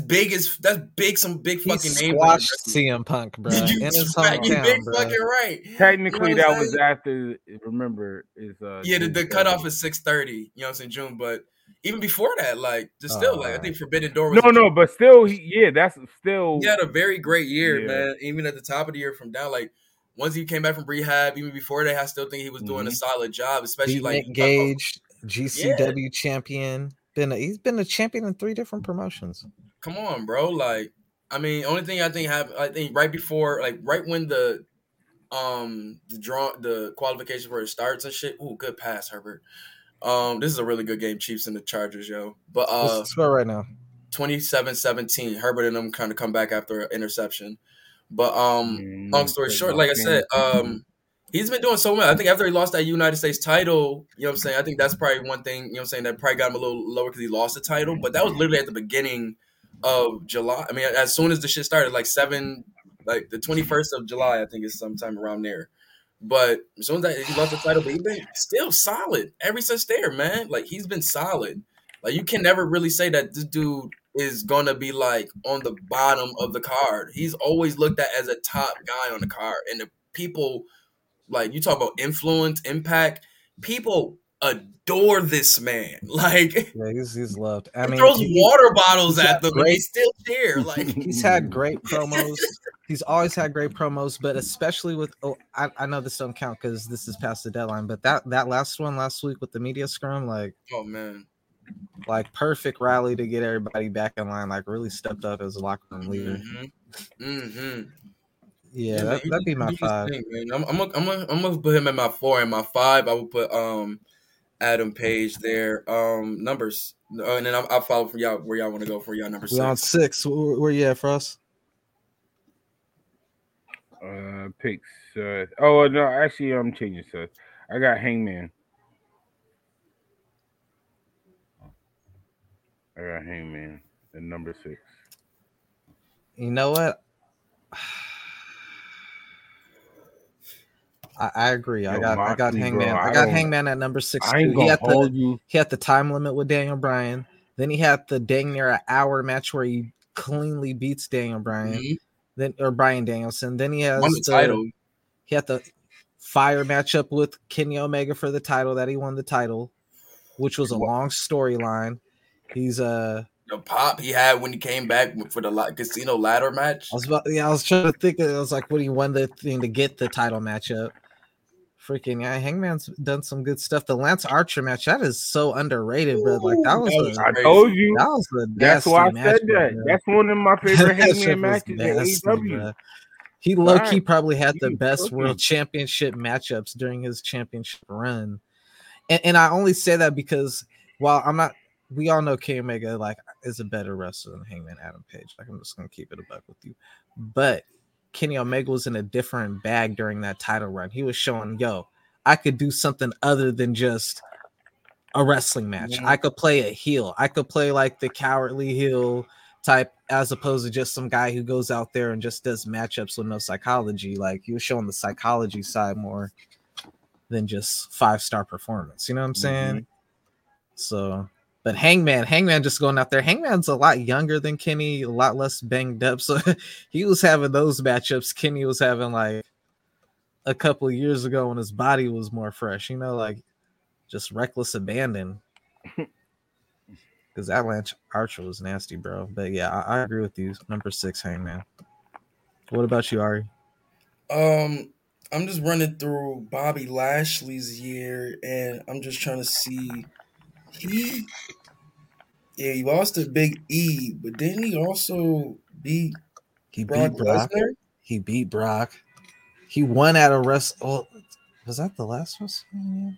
big, some big fucking name. He squashed CM Punk, bro. You're fucking right. Technically, you know that was after, remember, is the cutoff is 6:30, you know what I'm saying, June, but even before that, like, just still, like, I think Forbidden Door was... No, but still, He had a very great year, man, even at the top of the year from down, like, once he came back from rehab, even before that, I still think he was doing a solid job, especially, like... Nick Gage, GCW champion... He's been a champion in 3 different promotions. Come on, bro. Like, I mean, only thing I think right before, like right when the qualification for it starts and shit. Ooh, good pass, Herbert. This is a really good game, Chiefs and the Chargers, yo. But let's go right now. 27-17. Herbert and them kind of come back after an interception. But long story short, like I said, he's been doing so well. I think after he lost that United States title, you know what I'm saying, I think that's probably one thing, you know what I'm saying, that probably got him a little lower because he lost the title. But that was literally at the beginning of July. I mean, as soon as the shit started, like the 21st of July, I think is sometime around there. But as soon as he lost the title, but he's been still solid ever since there, man. Like, he's been solid. Like, you can never really say that this dude is going to be, like, on the bottom of the card. He's always looked at as a top guy on the card. And the people, like, you talk about influence, impact, people adore this man. Like, yeah, he's loved. I mean, he throws water bottles at them, but they still cheer. Like, he's had great promos. He's always had great promos, but especially with I know this don't count because this is past the deadline, but that last one last week with the media scrum, like, oh man, like perfect rally to get everybody back in line, like really stepped up as a locker room leader. Mm-hmm. Mm-hmm. Yeah, that'd be my five. I'm gonna put him at my 4 and my 5. I would put Adam Page there. Numbers, and then I'll follow for y'all where y'all want to go for y'all number 6. We're on 6. Where you at, Frost? Picks. Oh no, actually, I'm changing stuff. I got Hangman. At number 6. You know what? I agree. Yo, I got Hangman. Bro, I got Hangman at number 6. I ain't gonna hold you. He had the time limit with Daniel Bryan. Then he had the dang near an hour match where he cleanly beats Daniel Bryan. Mm-hmm. Or Bryan Danielson. Then he has the title. He had the fire matchup with Kenny Omega for the title that he won the title, which was a long storyline. He's the pop he had when he came back for the casino ladder match. I was trying to think. I was like, when he won the thing to get the title matchup. Freaking yeah, Hangman's done some good stuff. The Lance Archer match, that is so underrated, bro. Like that was that's why I said that. Bro. That's one of my favorite Hangman matches nasty, at AEW. He low-key probably had the best world championship matchups during his championship run. And I only say that because while I'm not, we all know Kenny Omega like is a better wrestler than Hangman Adam Page. Like I'm just gonna keep it a buck with you, but Kenny Omega was in a different bag during that title run. He was showing, yo, I could do something other than just a wrestling match. Yeah. I could play a heel. I could play like the cowardly heel type as opposed to just some guy who goes out there and just does matchups with no psychology. Like he was showing the psychology side more than just 5-star performance. You know what I'm saying? Mm-hmm. So, but Hangman just going out there. Hangman's a lot younger than Kenny, a lot less banged up. So he was having those matchups Kenny was having like a couple of years ago when his body was more fresh, you know, like just reckless abandon. Because that Lance Archer was nasty, bro. But yeah, I agree with you. Number 6, Hangman. What about you, Ari? I'm just running through Bobby Lashley's year, and I'm just trying to see. He lost to Big E, but didn't he also beat Brock Lesnar? He beat Brock. He won at a wrestle. Oh, was that the last WrestleMania?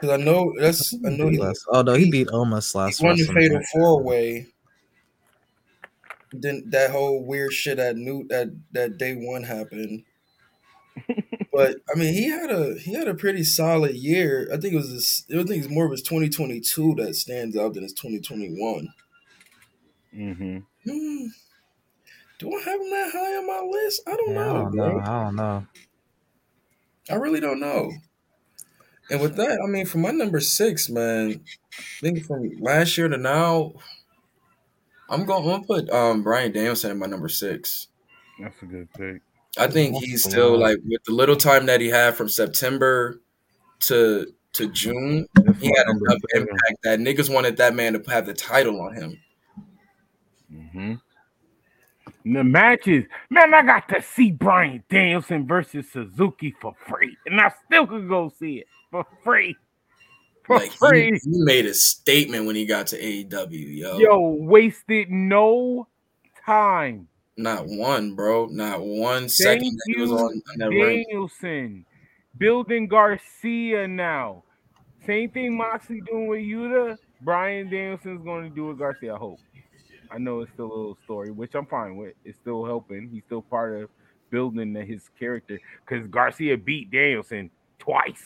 Because he beat Omos last. He won the Fatal 4-Way. Then that whole weird shit that day one happened. But I mean, he had a pretty solid year. I think it was more of his 2022 that stands out than his 2021. Mm-hmm. Do I have him that high on my list? I don't know. I don't know. I really don't know. And with that, I mean, for my number 6, man, I think from last year to now, I'm gonna put Bryan Danielson in my number 6. That's a good pick. I think he's still like with the little time that he had from September to June, he had enough impact that niggas wanted that man to have the title on him. Mm-hmm. The matches, man, I got to see Bryan Danielson versus Suzuki for free, and I still could go see it for free. For free, he made a statement when he got to AEW. Yo, wasted no time. Not one, bro. Not 1 second. That he was on Danielson, building Garcia now. Same thing Moxley doing with Yuta. Bryan Danielson's going to do with Garcia, I hope. I know it's still a little story, which I'm fine with. It's still helping. He's still part of building his character because Garcia beat Danielson twice.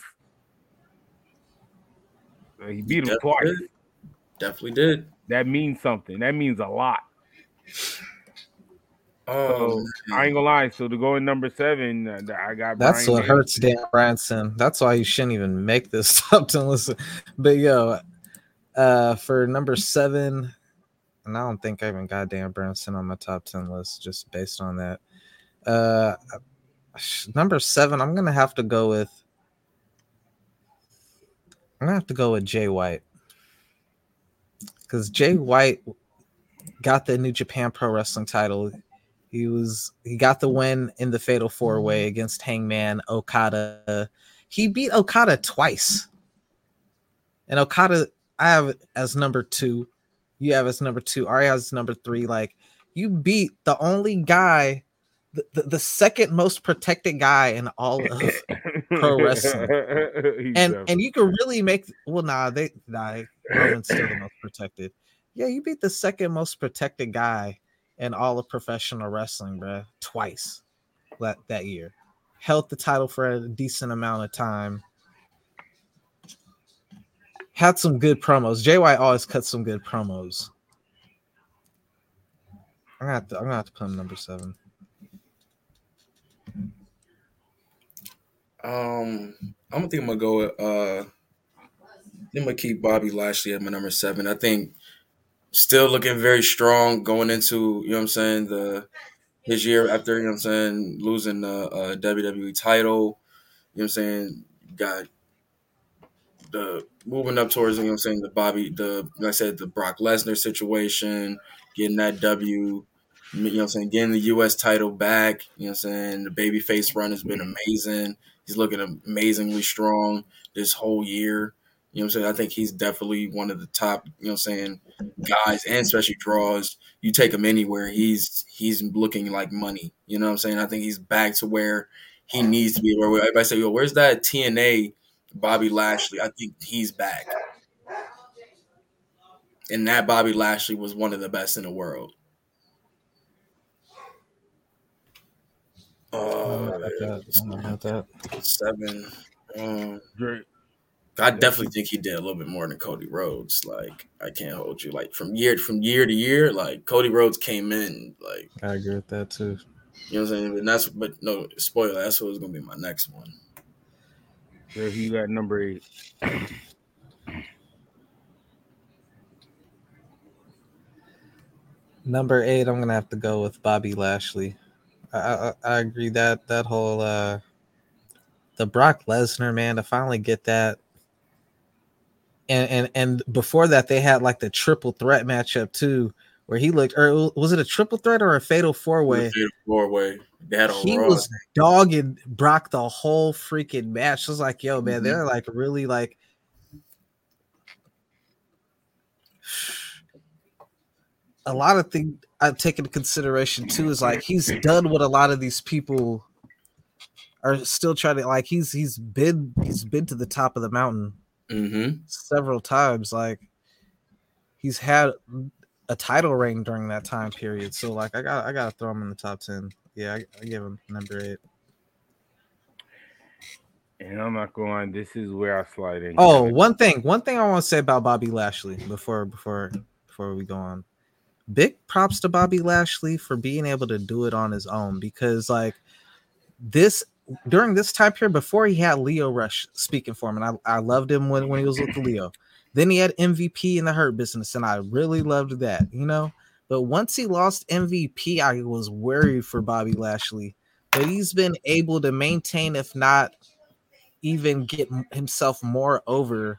He beat him twice. Definitely did. That means something. That means a lot. I ain't gonna lie. So to go in number 7, I got. That's Bryan what Danielson. Hurts, Dan Branson. That's why you shouldn't even make this stuff to listen. But yo, for number 7, and I don't think I even got Dan Branson on my top 10 list just based on that. Number 7, I'm gonna have to go with. I'm gonna have to go with Jay White because Jay White got the New Japan Pro Wrestling title. He got the win in the Fatal 4-Way against Hangman Okada. He beat Okada twice, and Okada I have as number 2. You have as number 2. Ari has as number 3. Like you beat the only guy, the second most protected guy in all of pro wrestling, and you can really make Roman's still the most protected. Yeah, you beat the second most protected guy in all of professional wrestling, bro, twice that year. Held the title for a decent amount of time. Had some good promos. JY always cuts some good promos. I'm gonna have to put him number 7. I'm gonna keep Bobby Lashley at my number 7. I think still looking very strong going into, you know what I'm saying, his year after, you know what I'm saying, losing the WWE title, you know what I'm saying, got the moving up towards, you know what I'm saying, the Brock Lesnar situation, getting that W, you know what I'm saying, getting the U.S. title back, you know what I'm saying, the babyface run has been amazing. He's looking amazingly strong this whole year. You know what I'm saying? I think he's definitely one of the top, you know what I'm saying, guys and especially draws. You take him anywhere, he's looking like money. You know what I'm saying? I think he's back to where he needs to be. Where everybody say, yo, where's that TNA Bobby Lashley? I think he's back. And that Bobby Lashley was one of the best in the world. I don't have that. 7. Great. I definitely think he did a little bit more than Cody Rhodes. Like, I can't hold you. Like, from year to year, like, Cody Rhodes came in. Like, I agree with that, too. You know what I'm saying? But no, spoiler, that's what's going to be my next one. So you got number 8. Number 8, I'm going to have to go with Bobby Lashley. I agree that whole the Brock Lesnar, man, to finally get that. And before that, they had like the triple threat matchup too, where he looked, or was it a triple threat or a fatal 4-way? Fatal 4-way. He was dogging Brock the whole freaking match. I was like, yo, man, they're like really like. A lot of things I've taken into consideration too is like he's done what a lot of these people are still trying to like. He's been to the top of the mountain. Mm-hmm. Several times, like he's had a title reign during that time period, so like I gotta throw him in the top 10. Yeah, I give him number 8. And I'm not going. This is where I slide in. Oh, one thing I want to say about Bobby Lashley before we go on. Big props to Bobby Lashley for being able to do it on his own because like this. During this time period, before he had Leo Rush speaking for him, and I loved him when he was with Leo. Then he had MVP in the Hurt Business, and I really loved that, you know. But once he lost MVP, I was worried for Bobby Lashley. But he's been able to maintain, if not even get himself more over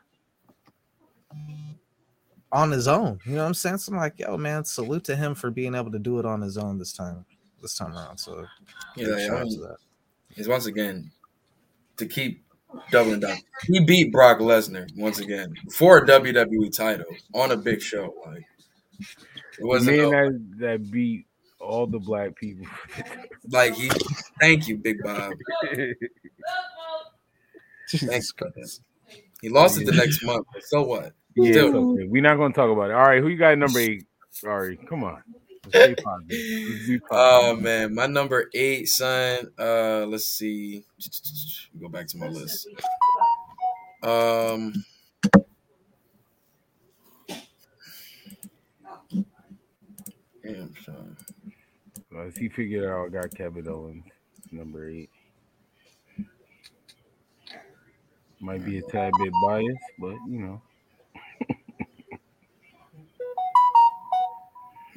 on his own. You know what I'm saying? So I'm like, yo, man, salute to him for being able to do it on his own this time around. So yeah. Is once again to keep doubling down. He beat Brock Lesnar once again for a WWE title on a big show. Like it wasn't the man that beat all the black people. Like he, thank you, Big Bob. Thanks, Chris. He lost it the next month. So what? Yeah, okay. We're not going to talk about it. All right, who you got number 8? Sorry, come on. Oh man, my number 8, son. Let's see. Go back to my list. Damn, son. Unless he figured out, got Kevin Owens, number 8. Might be a tad bit biased, but you know.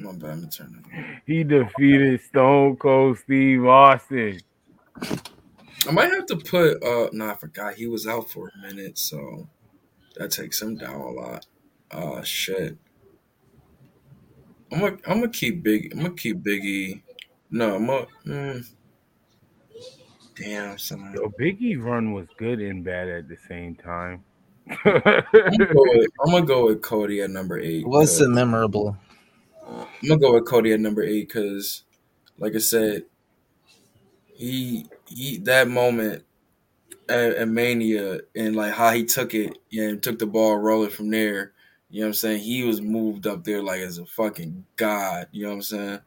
My bad, I'm turning. He defeated Stone Cold Steve Austin. I might have to put I forgot he was out for a minute, so that takes him down a lot. Shit. I'm gonna keep Big E. No, I'm gonna damn son. Yo, Big E run was good and bad at the same time. I'm gonna go with Cody at number 8. What's the memorable? I'm gonna go with Cody at number 8 because, like I said, he that moment at Mania and like how he took it and took the ball rolling from there. You know what I'm saying? He was moved up there like as a fucking god. You know what I'm saying?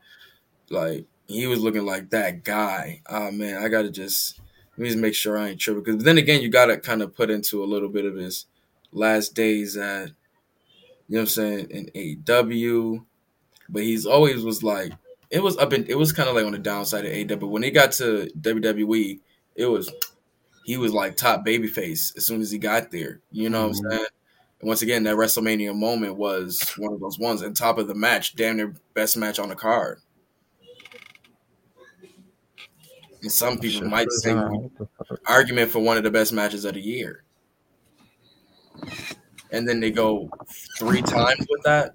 Like he was looking like that guy. Oh man, I gotta let me make sure I ain't tripping. Because then again, you gotta kind of put into a little bit of his last days at, you know what I'm saying, in AEW. But he's always was like it was kind of like on the downside of AEW. But when he got to WWE, he was like top babyface as soon as he got there. You know what I'm saying? And once again, that WrestleMania moment was one of those ones. And top of the match, damn near best match on the card. And some people might say argument for one of the best matches of the year. And then they go 3 times with that.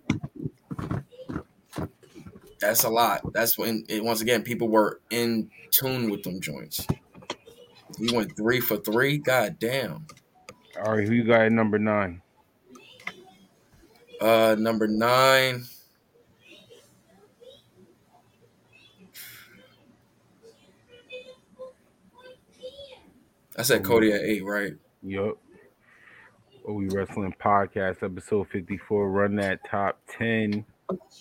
That's a lot. That's when, once again, people were in tune with them joints. He went 3 for 3. God damn. All right, who you got at number 9? Number 9. I said Cody at 8, right? Yup. We Wrestling Podcast, episode 54. Run that top 10.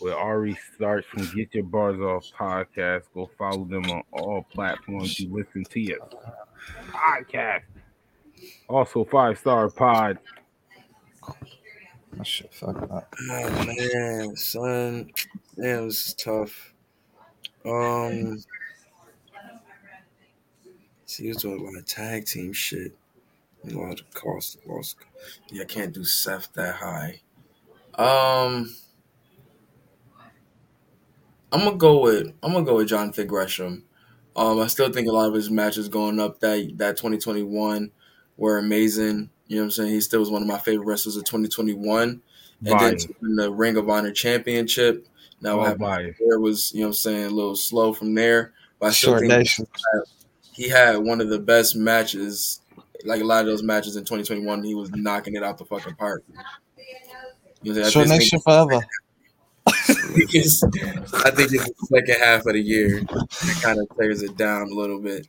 Where Ari starts from Get Your Bars Off Podcast. Go follow them on all platforms you listen to your podcast. Also, 5-star pod. That shit fucked up. Oh, man, son. Damn, this is tough. See, he was doing a lot of tag team shit. A lot of cost. Yeah, I can't do Seth that high. I'm gonna go with Jonathan Gresham. I still think a lot of his matches going up that 2021 were amazing. You know what I'm saying? He still was one of my favorite wrestlers of 2021. And then the Ring of Honor Championship. Now what happened there was, you know what I'm saying, a little slow from there. But I still think he had one of the best matches, like a lot of those matches in 2021. He was knocking it out the fucking park. You know, Short Nation forever. I think it's the second half of the year. It kind of tears it down a little bit.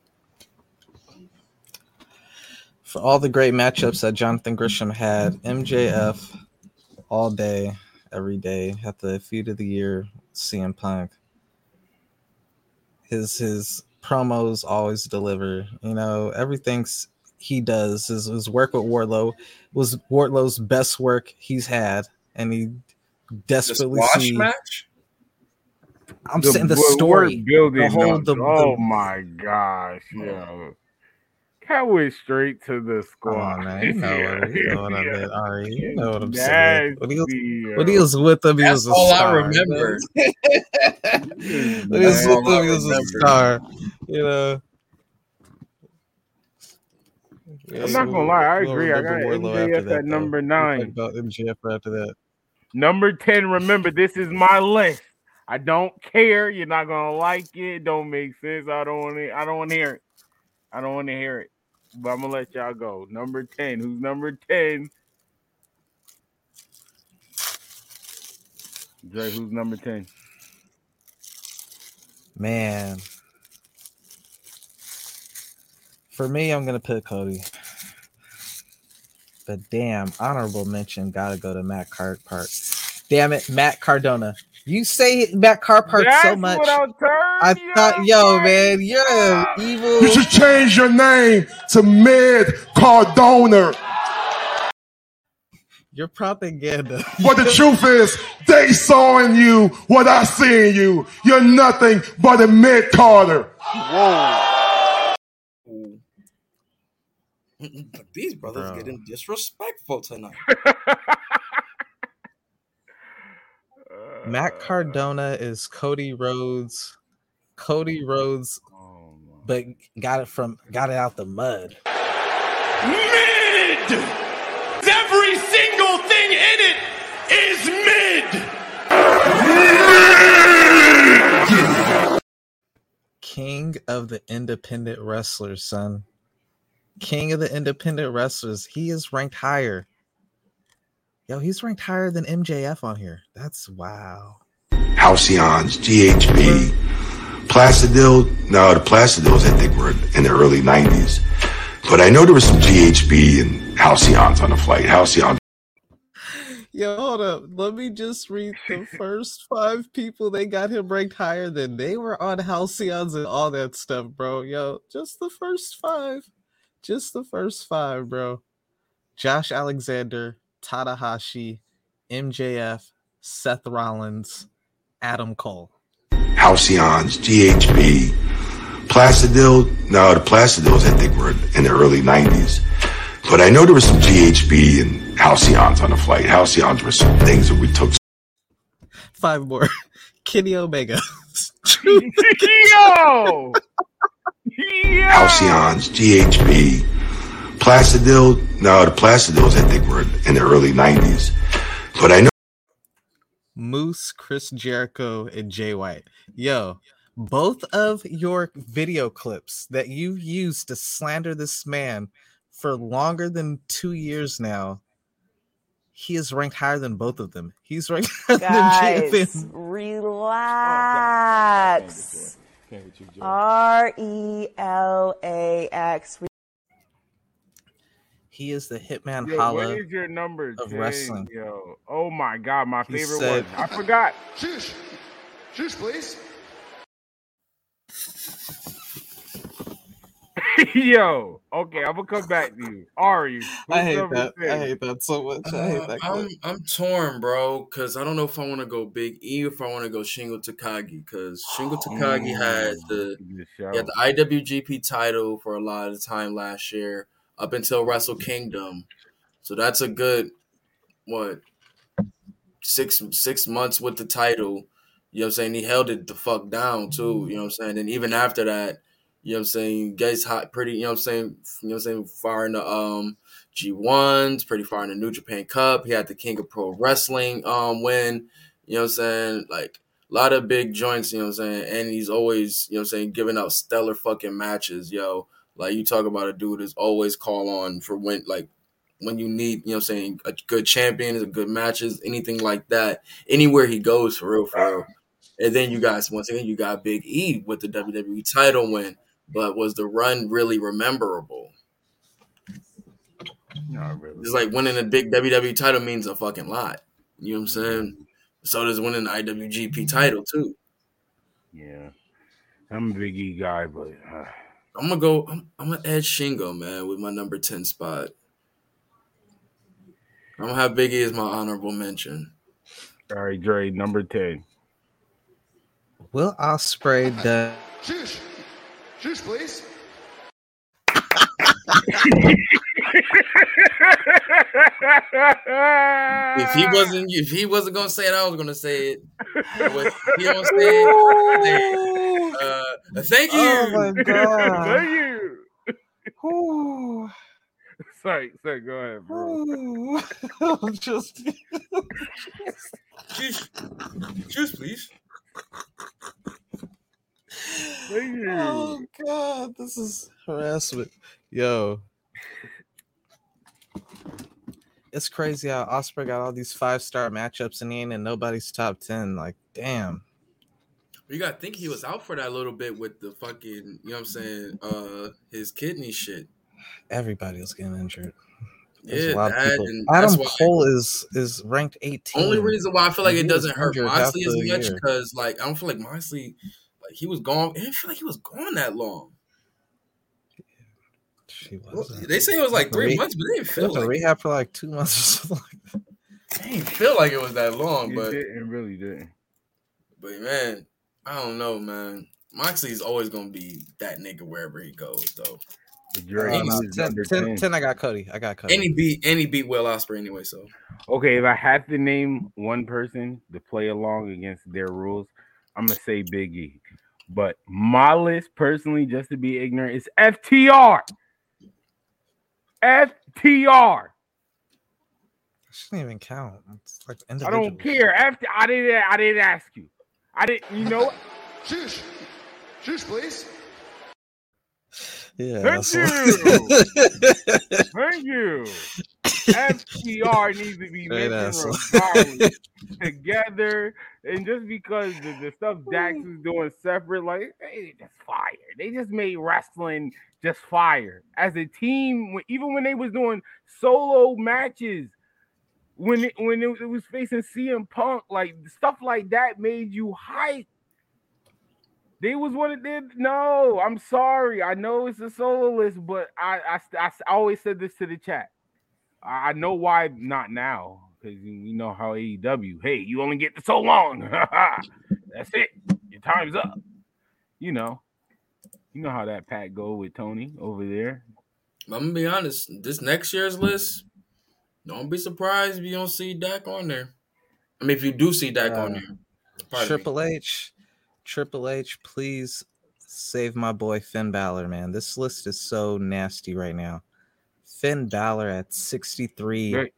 For all the great matchups that Jonathan Gresham had, MJF all day, every day, at the feud of the year, CM Punk. His promos always deliver. You know, everything he does, his work with Wardlow was Wardlow's best work he's had, and he desperately see match? I'm saying the story building the whole my gosh, yo. That went straight to the squash. Oh, man, you know what I mean, Ari. You know what I'm saying. When he was with them, he was a star. That's all I remember. When he was with them, he was a star. You know. I'm not gonna lie, I agree. I got MJF at number 9. About MJF after that. Number 10, remember, this is my list. I don't care. You're not going to like it. It don't make sense. I don't want to hear it. I don't want to hear it. But I'm going to let y'all go. Number 10. Who's number 10? Dre, who's number 10? Man. For me, I'm going to put Cody. But damn, honorable mention gotta go to Matt Carpart. Damn it, Matt Cardona. You say Matt Carpart so much. I thought, man, you're evil. You should change your name to Mid Cardona. Your propaganda. But the truth is, they saw in you what I see in you. You're nothing but a mid-carder. Whoa. But these brothers getting disrespectful tonight. Matt Cardona is Cody Rhodes. Cody Rhodes, but got it out the mud. Mid! Every single thing in it is mid! Mid! King of the independent wrestlers, son. King of the independent wrestlers. He is ranked higher. Yo, he's ranked higher than MJF on here. That's wow. Halcyons, GHB, Placidil. No, the Placidils, I think, were in the early 90s. But I know there was some GHB and Halcyons on the flight. Halcyons. Yo, hold up. Let me just read the first five people they got him ranked higher than. They were on Halcyons and all that stuff, bro. Yo, just the first five. Just the first five, bro. Josh Alexander, Tanahashi, MJF, Seth Rollins, Adam Cole. Halcyons, GHB, Placidil. No, the Placidils, I think, were in the early 90s. But I know there was some GHB and Halcyons on the flight. Halcyons were some things that we took. Five more. Kenny Omega. Yo! Halcyons, GHB, Placidil. No, the Placidils, I think, were in the early 90s. But I know Moose, Chris Jericho, and Jay White. Yo, both of your video clips that you've used to slander this man for longer than 2 years now, he is ranked higher than both of them. He's ranked higher than JFN. Relax. R-E-L-A-X. He is the Hitman Holla of wrestling. Yo. Oh my God, my favorite one. I forgot. Shush. Shush, please. Yo. Okay, I'm going to come back to you. Ari. I hate that. I hate that so much. I hate that. I'm torn, bro, because I don't know if I want to go Big E or if I want to go Shingo Takagi, because Shingo Takagi had the IWGP title for a lot of time last year, up until Wrestle Kingdom. So that's a good, what, six months with the title. You know what I'm saying? He held it the fuck down, too. You know what I'm saying? And even after that, you know what I'm saying, gets hot pretty, you know what I'm saying? You know what I'm saying? Far in the G1s, pretty far in the New Japan Cup. He had the King of Pro Wrestling win. You know what I'm saying? Like, a lot of big joints, you know what I'm saying? And he's always, you know what I'm saying, giving out stellar fucking matches, yo. Like, you talk about a dude that's always call on for when you need, you know what I'm saying, a good champion, a good matches, anything like that. Anywhere he goes, for real, for real. And then you guys, once again, you got Big E with the WWE title win. But was the run really memorable? Not really. It's like winning a big WWE title means a fucking lot. You know what I'm saying? So does winning the IWGP title, too. Yeah. I'm a Big E guy, but... I'm gonna add Shingo, man, with my number 10 spot. I'm gonna have Big E as my honorable mention. All right, Dre, number 10. Will Ospreay does. Shush, shush, please. If he wasn't gonna say it, I was gonna say it. He don't say it. Thank you. Oh my God. Thank you. Ooh. Sorry, go ahead, bro. I'm just juice, please. Thank you. Oh God, this is harassment. Yo. It's crazy how Ospreay got all these 5-star matchups and he ain't in nobody's top 10. Like, damn. You gotta think he was out for that little bit with the fucking, you know what I'm saying, his kidney shit. Everybody was getting injured. There's a lot of people. Adam Cole is ranked 18. Only reason why I feel like it doesn't hurt Moxley as much because, like, I don't feel like Moxley, like, he was gone. I didn't feel like he was gone that long. She was. They say it was like 3 months, but they didn't feel like rehab for like 2 months or something like that. feel like it was that long, but it really didn't. But man, I don't know, man. Moxley's always gonna be that nigga wherever he goes, though. Ten, I got Cody. And he beat Will Ospreay anyway. So okay, if I had to name one person to play along against their rules, I'm gonna say Big E. But my list, personally, just to be ignorant, is FTR. FTR. It shouldn't even count. It's like individual. I don't care. After I didn't ask you. I didn't. You know what? Shush, please. Yeah. Thank you. FTR needs to be mentioned together, and just because the stuff Dax is doing separate, like they just fire. They just made wrestling just fire as a team. Even when they was doing solo matches, when it was facing CM Punk, like stuff like that made you hype. They was what it did. No, I'm sorry. I know it's a solo list, but I always said this to the chat. I know why not now, because you know how AEW, hey, you only get so long. That's it. Your time's up. You know how that pack go with Tony over there. I'm going to be honest. This next year's list, don't be surprised if you don't see Dak on there. I mean, if you do see Dak on there. Triple H, please save my boy Finn Balor, man. This list is so nasty right now. Finn Balor at 63, right.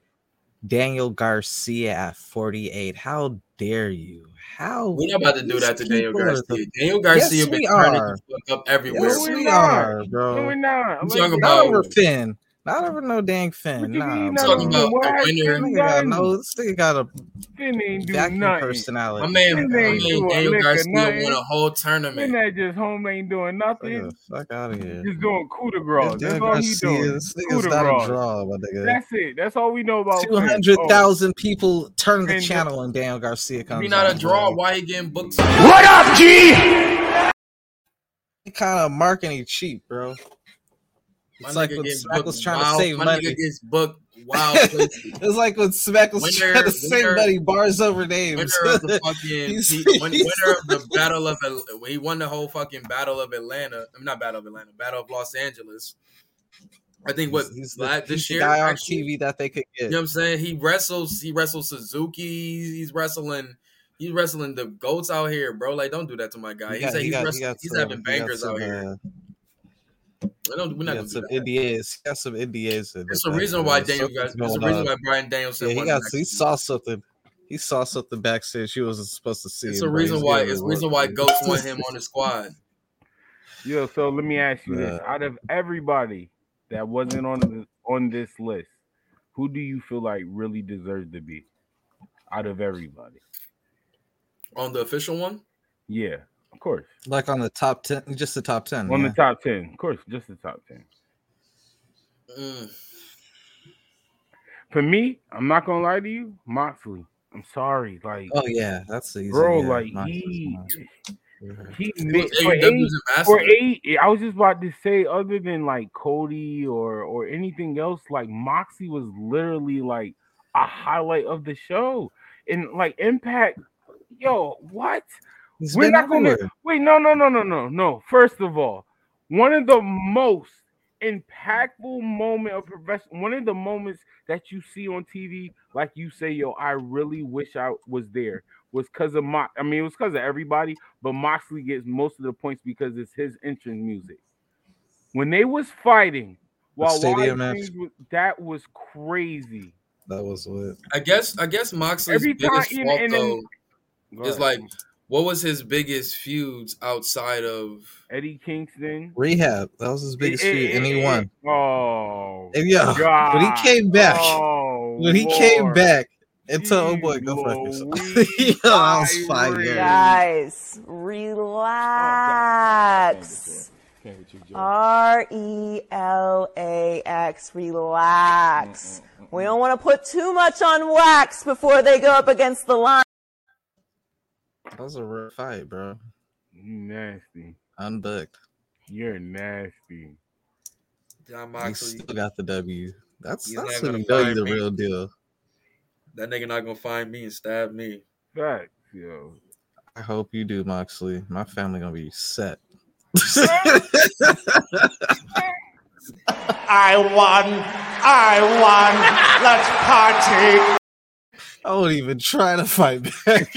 Daniel Garcia at 48. How dare you? We're not about to do that to Daniel Garcia. Daniel Garcia been turning up everywhere. Yes, we are, bro. No, we're not. I'm talking about over Finn. I don't ever know dang Finn. Nah, I'm talking about a winner. No, this nigga got a vacuum personality. My man Daniel Garcia won a whole tournament. That just home ain't doing nothing. Get the fuck out of here. He's doing coup de grace. That's all he's doing. This nigga's not a draw, my nigga. That's it. That's all we know about. 200,000 people turn the channel and Daniel Garcia comes. If you're not a draw, why he getting booked? What up, G? He kind of marketing cheap, bro. It's like when Smack was trying to save money. It's like when Smack was trying to save money, bars over names. Winner of the battle of he won the whole fucking battle of Atlanta. I'm not battle of Atlanta, battle of Los Angeles. I think this year guy on TV that they could get. You know what I'm saying? He wrestles Suzuki. He's wrestling the goats out here, bro. Like, don't do that to my guy. He's having bangers out here. He got some NDAs. There's a reason why Bryan Danielson. He saw something. He saw something backstage he wasn't supposed to see. It's a reason why Ghost want him on the squad. Yo, so let me ask you this: out of everybody that wasn't on this list, who do you feel like really deserves to be? Out of everybody, on the official one, yeah. Of course. Like on the top 10, just the top 10. On the top 10. Of course, just the top 10. For me, I'm not going to lie to you, Moxley. I'm sorry. Like, oh, yeah, that's easy. Bro, yeah, like, I was just about to say, other than like Cody or anything else, like Moxley was literally like a highlight of the show. And like Impact, yo, what? We're not going to wait. No. First of all, one of the most impactful moments of professional, one of the moments that you see on TV, like you say, yo, I really wish I was there, was because of it was because of everybody, but Moxley gets most of the points because it's his entrance music. When they was fighting, that was crazy. That was lit. I guess Moxley's biggest fault though is like. What was his biggest feuds outside of Eddie Kingston? Rehab. That was his biggest feud, and he won. Oh, and God. But he came back. Oh, when he came back, and told, oh boy, go fuck yourself. I was fine. Guys, relax. RELAX. Relax. We don't want to put too much on wax before they go up against the line. That was a rough fight, bro. You nasty. Unbooked. You're nasty. John Moxley. He still got the W. That's the real deal. That nigga not gonna find me and stab me. Right, yo. I hope you do, Moxley. My family gonna be set. I won. Let's party. I won't even try to fight back.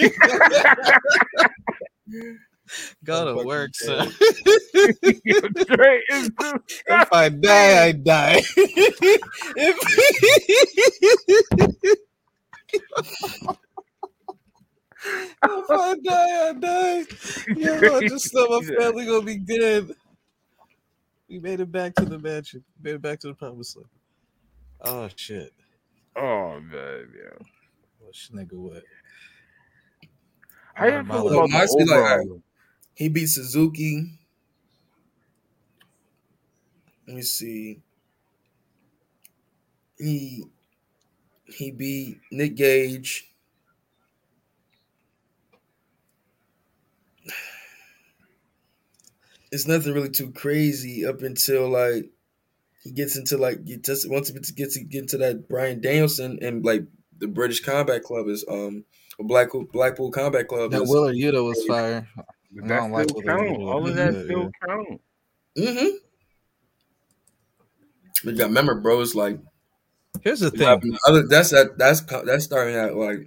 Go to work, son. If I die, I die. If I die, I die. You know, I just know my family gonna be dead. We made it back to the mansion. Made it back to the promised land. Oh shit. Oh man, yeah. What nigga what? I feel about he beat Suzuki. Let me see. He beat Nick Gage. It's nothing really too crazy up until like he gets into like once he gets into that Bryan Danielson and like the British Combat Club is Blackpool Combat Club. That Willie Yuta was fire. I don't like count. All of that still count. Mm-hmm. But you remember, bro, it's like here's the thing. That's starting at like.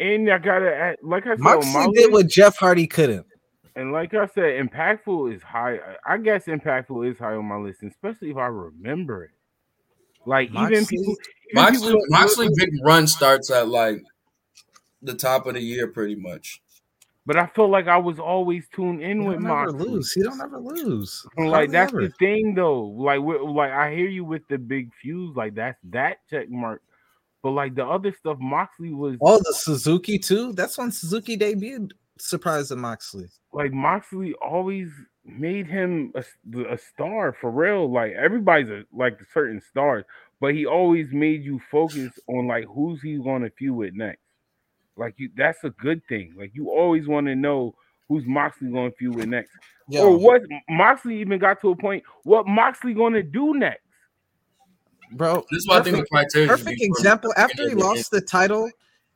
And I gotta like I said, Moxley did what Jeff Hardy couldn't. And like I said, impactful is high. I guess impactful is high on my list, especially if I remember it. Like Moxley, Moxley's big run starts at like the top of the year, pretty much. But I feel like I was always tuned in with Moxley. He don't ever lose. Like that's the thing, though. Like I hear you with the big fuse. Like that's that check mark. But like the other stuff, Moxley was the Suzuki too. That's when Suzuki debuted. Surprised at Moxley. Like Moxley always made him a star for real. Like everybody's like certain stars, but he always made you focus on like who's he going to feud with next. Like you, that's a good thing. Like you always want to know who's Moxley going to feud with next, or what Moxley even got to a point. What Moxley going to do next, bro? This is what I think. Perfect example. After he lost the title.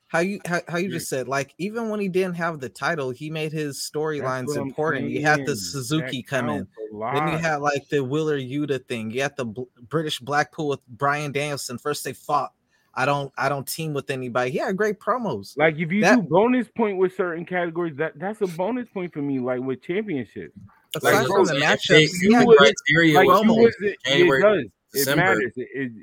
How you just said, like, even when he didn't have the title, he made his storylines important. You had the Suzuki come in. Then you had, like, the Willer Yuta thing. You had the British Blackpool with Bryan Danielson. First they fought. I don't team with anybody. He had great promos. Like, if you do bonus point with certain categories, that's a bonus point for me, like, with championships. Like, from the matchups, January. December. It matters.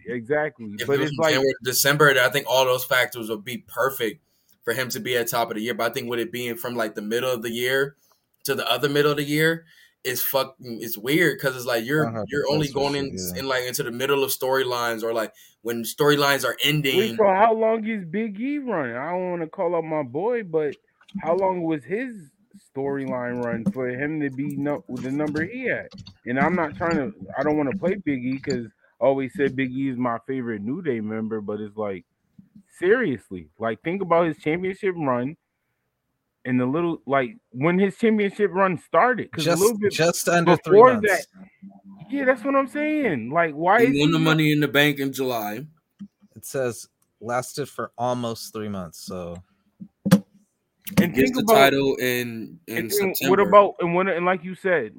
Exactly. But it's like December, I think all those factors would be perfect for him to be at top of the year. But I think with it being from like the middle of the year to the other middle of the year it's weird because it's like you're only going in like into the middle of storylines or like when storylines are ending. Wait, so how long is Big E running? I don't want to call out my boy, but how long was his storyline run for him to be the number he had? And I'm not trying to. I don't want to play Big E because I always said Big E is my favorite New Day member, but it's like, seriously, like think about his championship run and the little, like when his championship run started, because a little bit just under 3 months. Yeah, that's what I'm saying. Like, why he won the Money in the Bank in July? It says lasted for almost 3 months, so. And gets the title in September. What about and like you said,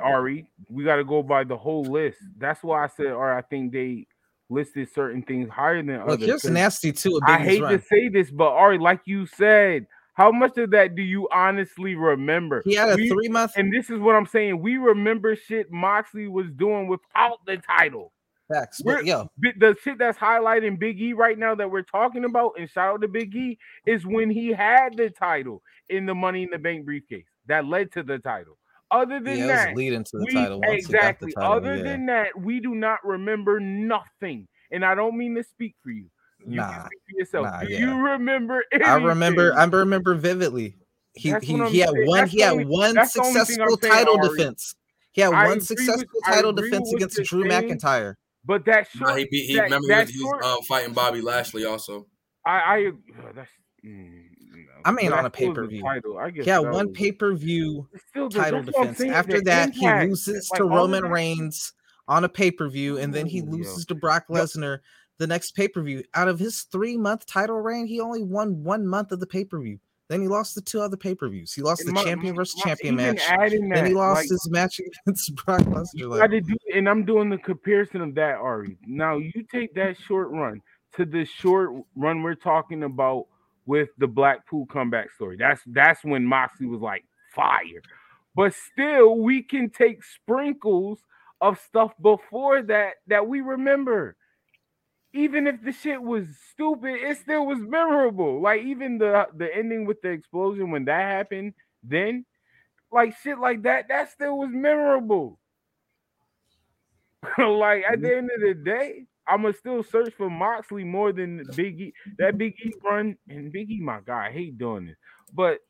Ari, we got to go by the whole list. That's why I said, I think they listed certain things higher than others. Look, here's nasty too. I hate to say this, but Ari, like you said, how much of that do you honestly remember? He had a 3 month, and this is what I'm saying. We remember shit Moxley was doing without the title. Facts, but the shit that's highlighting Big E right now that we're talking about, and shout out to Big E, is when he had the title in the Money in the Bank briefcase that led to the title. Other than that, leading to the title. Exactly. Other than that, we do not remember nothing. And I don't mean to speak for you. You can speak for yourself. Do you remember anything? I remember vividly. He had one successful title defense. He had one successful title defense against Drew McIntyre. But that short, he was fighting Bobby Lashley also. On a pay-per-view. Yeah, one pay-per-view title defense. After that, he loses to Roman Reigns on a pay-per-view, and then he loses to Brock Lesnar. the next pay-per-view. Out of his 3-month title reign, he only won 1 month of the pay-per-view. Then he lost the 2 other pay-per-views. He lost the champion versus champion match. Then he lost his match against Brock Lesnar. And I'm doing the comparison of that, Ari. Now, you take that short run to the short run we're talking about with the Blackpool comeback story. That's when Moxley was like fire. But still, we can take sprinkles of stuff before that we remember. Even if the shit was stupid, it still was memorable. Like, even the ending with the explosion, when that happened, then, like, shit like that still was memorable. Like, at the end of the day, I'm going to still search for Moxley more than Big E. That Big E run, and Big E, my God, I hate doing this. But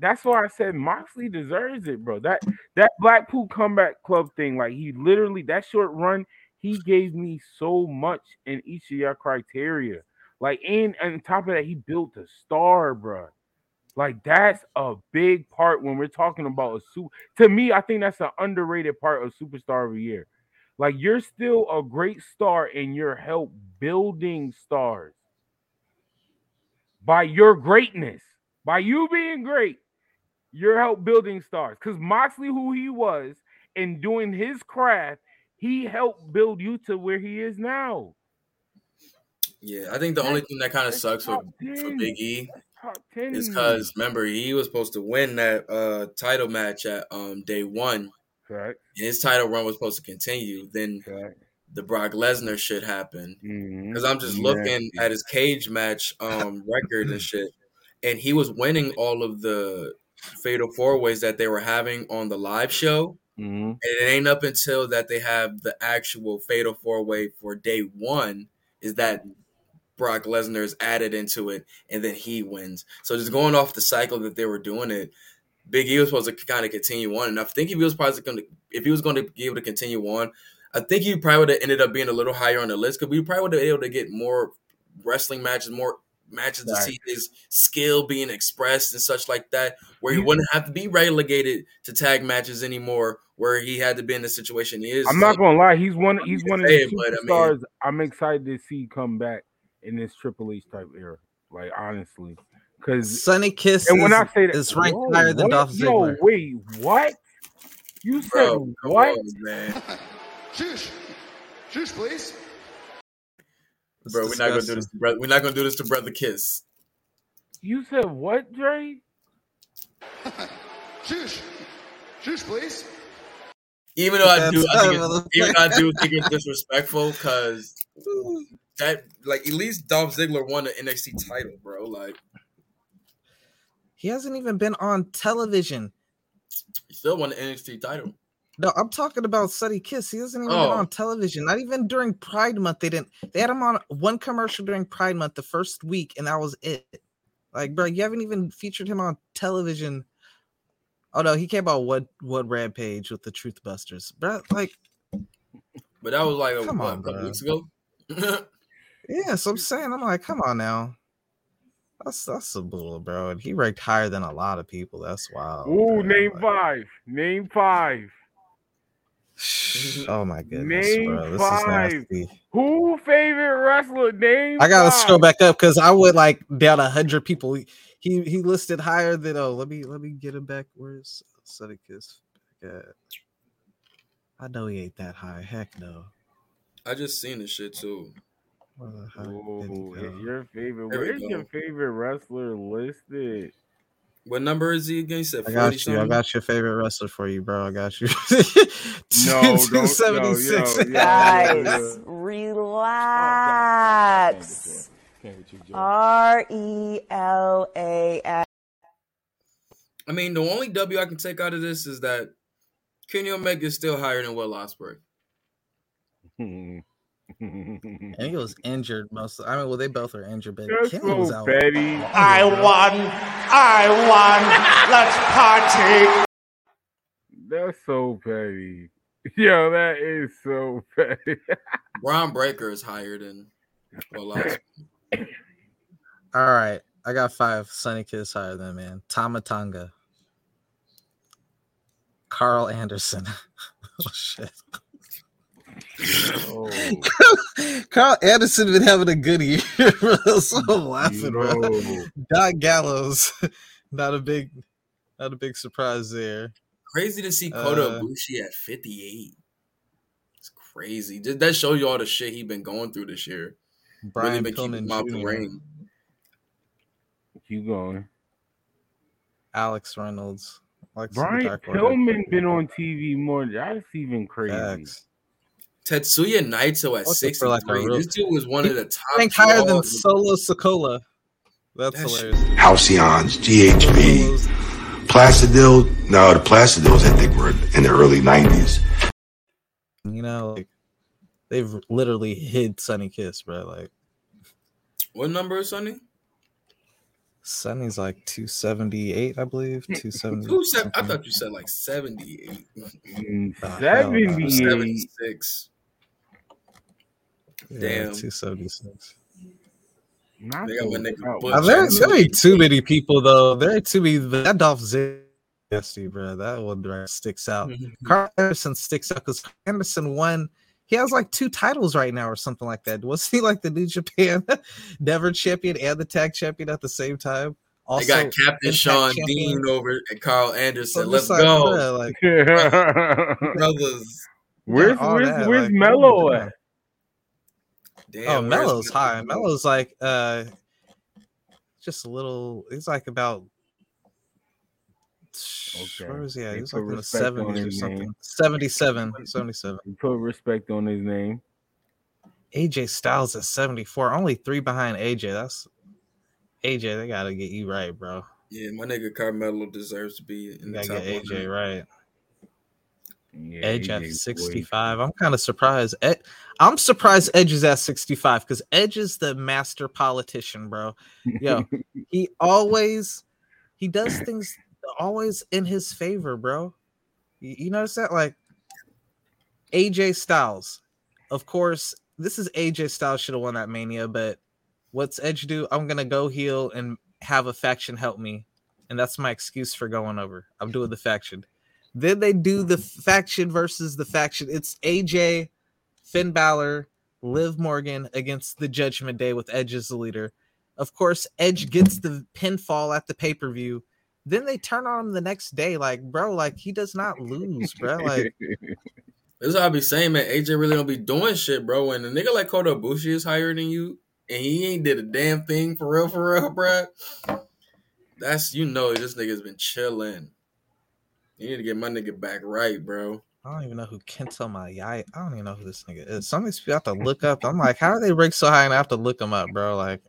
that's why I said Moxley deserves it, bro. That Blackpool Comeback Club thing, like, he literally, that short run, he gave me so much in each of your criteria. Like, and on top of that, he built a star, bro. Like, that's a big part when we're talking about to me, I think that's an underrated part of Superstar of the Year. Like, you're still a great star and you're help building stars by your greatness, by you being great. You're help building stars because Moxley, who he was, and doing his craft, he helped build you to where he is now. Yeah, I think the only thing that kind of sucks for Big E is because, remember, he was supposed to win that title match at day one. Correct. And his title run was supposed to continue. Then the Brock Lesnar shit happened. Because I'm just looking at his cage match record and shit. And he was winning all of the Fatal 4-Ways that they were having on the live show. Mm-hmm. And it ain't up until that they have the actual Fatal 4-Way for day one is that Brock Lesnar is added into it, and then he wins. So just going off the cycle that they were doing it, Big E was supposed to kind of continue on. And I think if he was probably going to, if he was going to be able to continue on, I think he probably would have ended up being a little higher on the list because we probably would have been able to get more wrestling matches, more matches to see his skill being expressed and such like that, where he wouldn't have to be relegated to tag matches anymore, where he had to be in the situation he is. I'm not gonna lie, he's one of the superstars I'm excited to see come back in this Triple H type era, like, honestly, because Sonny Kiss is ranked higher than Dolph Ziggler. Wait, what? You said bro, what? On, man. Shush, please. Bro, we're not gonna do this. We're not gonna do this to Brother Kiss. You said what, Dre? Shush, please. Even though I do think it's disrespectful because that, like, at least Dolph Ziggler won an NXT title, bro. Like, he hasn't even been on television. He still won the NXT title. No, I'm talking about Sonny Kiss. He hasn't even been on television. Not even during Pride Month. They had him on one commercial during Pride Month the first week, and that was it. Like, bro, you haven't even featured him on television. Oh no, he came out what Rampage with the Truth Busters, bro. Like, but that was like a couple weeks ago. Yeah, so I'm saying, I'm like, come on now. That's a bull, bro. And he ranked higher than a lot of people. That's wild. Ooh, bro. Name five. Oh my goodness! Name bro. This five. Is nasty. Who favorite wrestler? Name. I gotta scroll back up because I went like down 100 people. He listed higher than. Oh, let me get him back. Where's Sudeikis? God, I know he ain't that high. Heck no. I just seen this shit too. Oh, your favorite. Where's your favorite wrestler listed? What number is he against? I got you. I got your favorite wrestler for you, bro. I got you. No, 276. No, guys, relax. RELAX. I mean, the only W I can take out of this is that Kenny Omega is still higher than Will Ospreay. And he was injured mostly. I mean, well, they both are injured, but Kenny was out. Betty. I won. Let's party. That's so petty. Yo, that is so petty. Braun Breaker is higher than Will Ospreay. All right. I got 5. Sonny Kiss higher than, man. Tama Tonga. Carl Anderson. Oh, shit. Oh. Carl Anderson been having a good year. So I'm laughing, bro. Doc Gallows, not a big surprise there. Crazy to see Kota Ibushi at 58. It's crazy. That shows you all the shit he's been going through this year. Brian really been Pillman keeping him ring. Keep going. Alex Reynolds. Brian Pillman been on TV more. That's even crazy. Facts. Tetsuya Naito at 63. This dude was one of the top. Think higher than Solo Sikoa. That's hilarious. Halcyons, GHB, Placidil. No, the Placidils I think were in the early 90s. You know, like, they've literally hid Sonny Kiss, bro. Like, what number is Sonny? Sonny's like 278, I believe. 270. I thought you said like 78. 76. Yeah, damn, 276. There ain't too many people though. There ain't too many. That Dolph Ziggler, bro, that one sticks out. Carl Anderson sticks out because Anderson won. He has like 2 titles right now or something like that. Was he like the New Japan Never champion and the tag champion at the same time? Also, they got Captain Sean Dean over at Carl Anderson. So let's go. Bro, like, brothers. Where's like, Melo at? Damn, Melo's high. Melo's like just a little. He's like about. Okay. Where was he at? He was like in the 70s or something. Name. 77. You put respect on his name. AJ Styles at 74. Only 3 behind AJ. That's AJ. They gotta get you right, bro. Yeah, my nigga Carmelo deserves to be in the top 100. AJ right. Yeah, Edge at 65. I'm kind of surprised. I'm surprised Edge is at 65 because Edge is the master politician, bro. Yo, he does things always in his favor, bro. You notice that? Like AJ Styles, of course, this is AJ Styles should have won that Mania, but what's Edge do? I'm gonna go heel and have a faction help me, and that's my excuse for going over. I'm doing the faction. Then they do the faction versus the faction. It's AJ, Finn Balor, Liv Morgan against the Judgment Day with Edge as the leader. Of course, Edge gets the pinfall at the pay-per-view. Then they turn on him the next day. Like, bro, like, he does not lose, bro. Like, this is what I be saying, man. AJ really don't be doing shit, bro. When a nigga like Kota Ibushi is higher than you, and he ain't did a damn thing for real, bro. That's, you know, this nigga's been chilling. You need to get my nigga back right, bro. I don't even know who Kento Maiyai. I don't even know who this nigga is. Some of these people have to look up. I'm like, how are they ranked so high? And I have to look them up, bro. Like,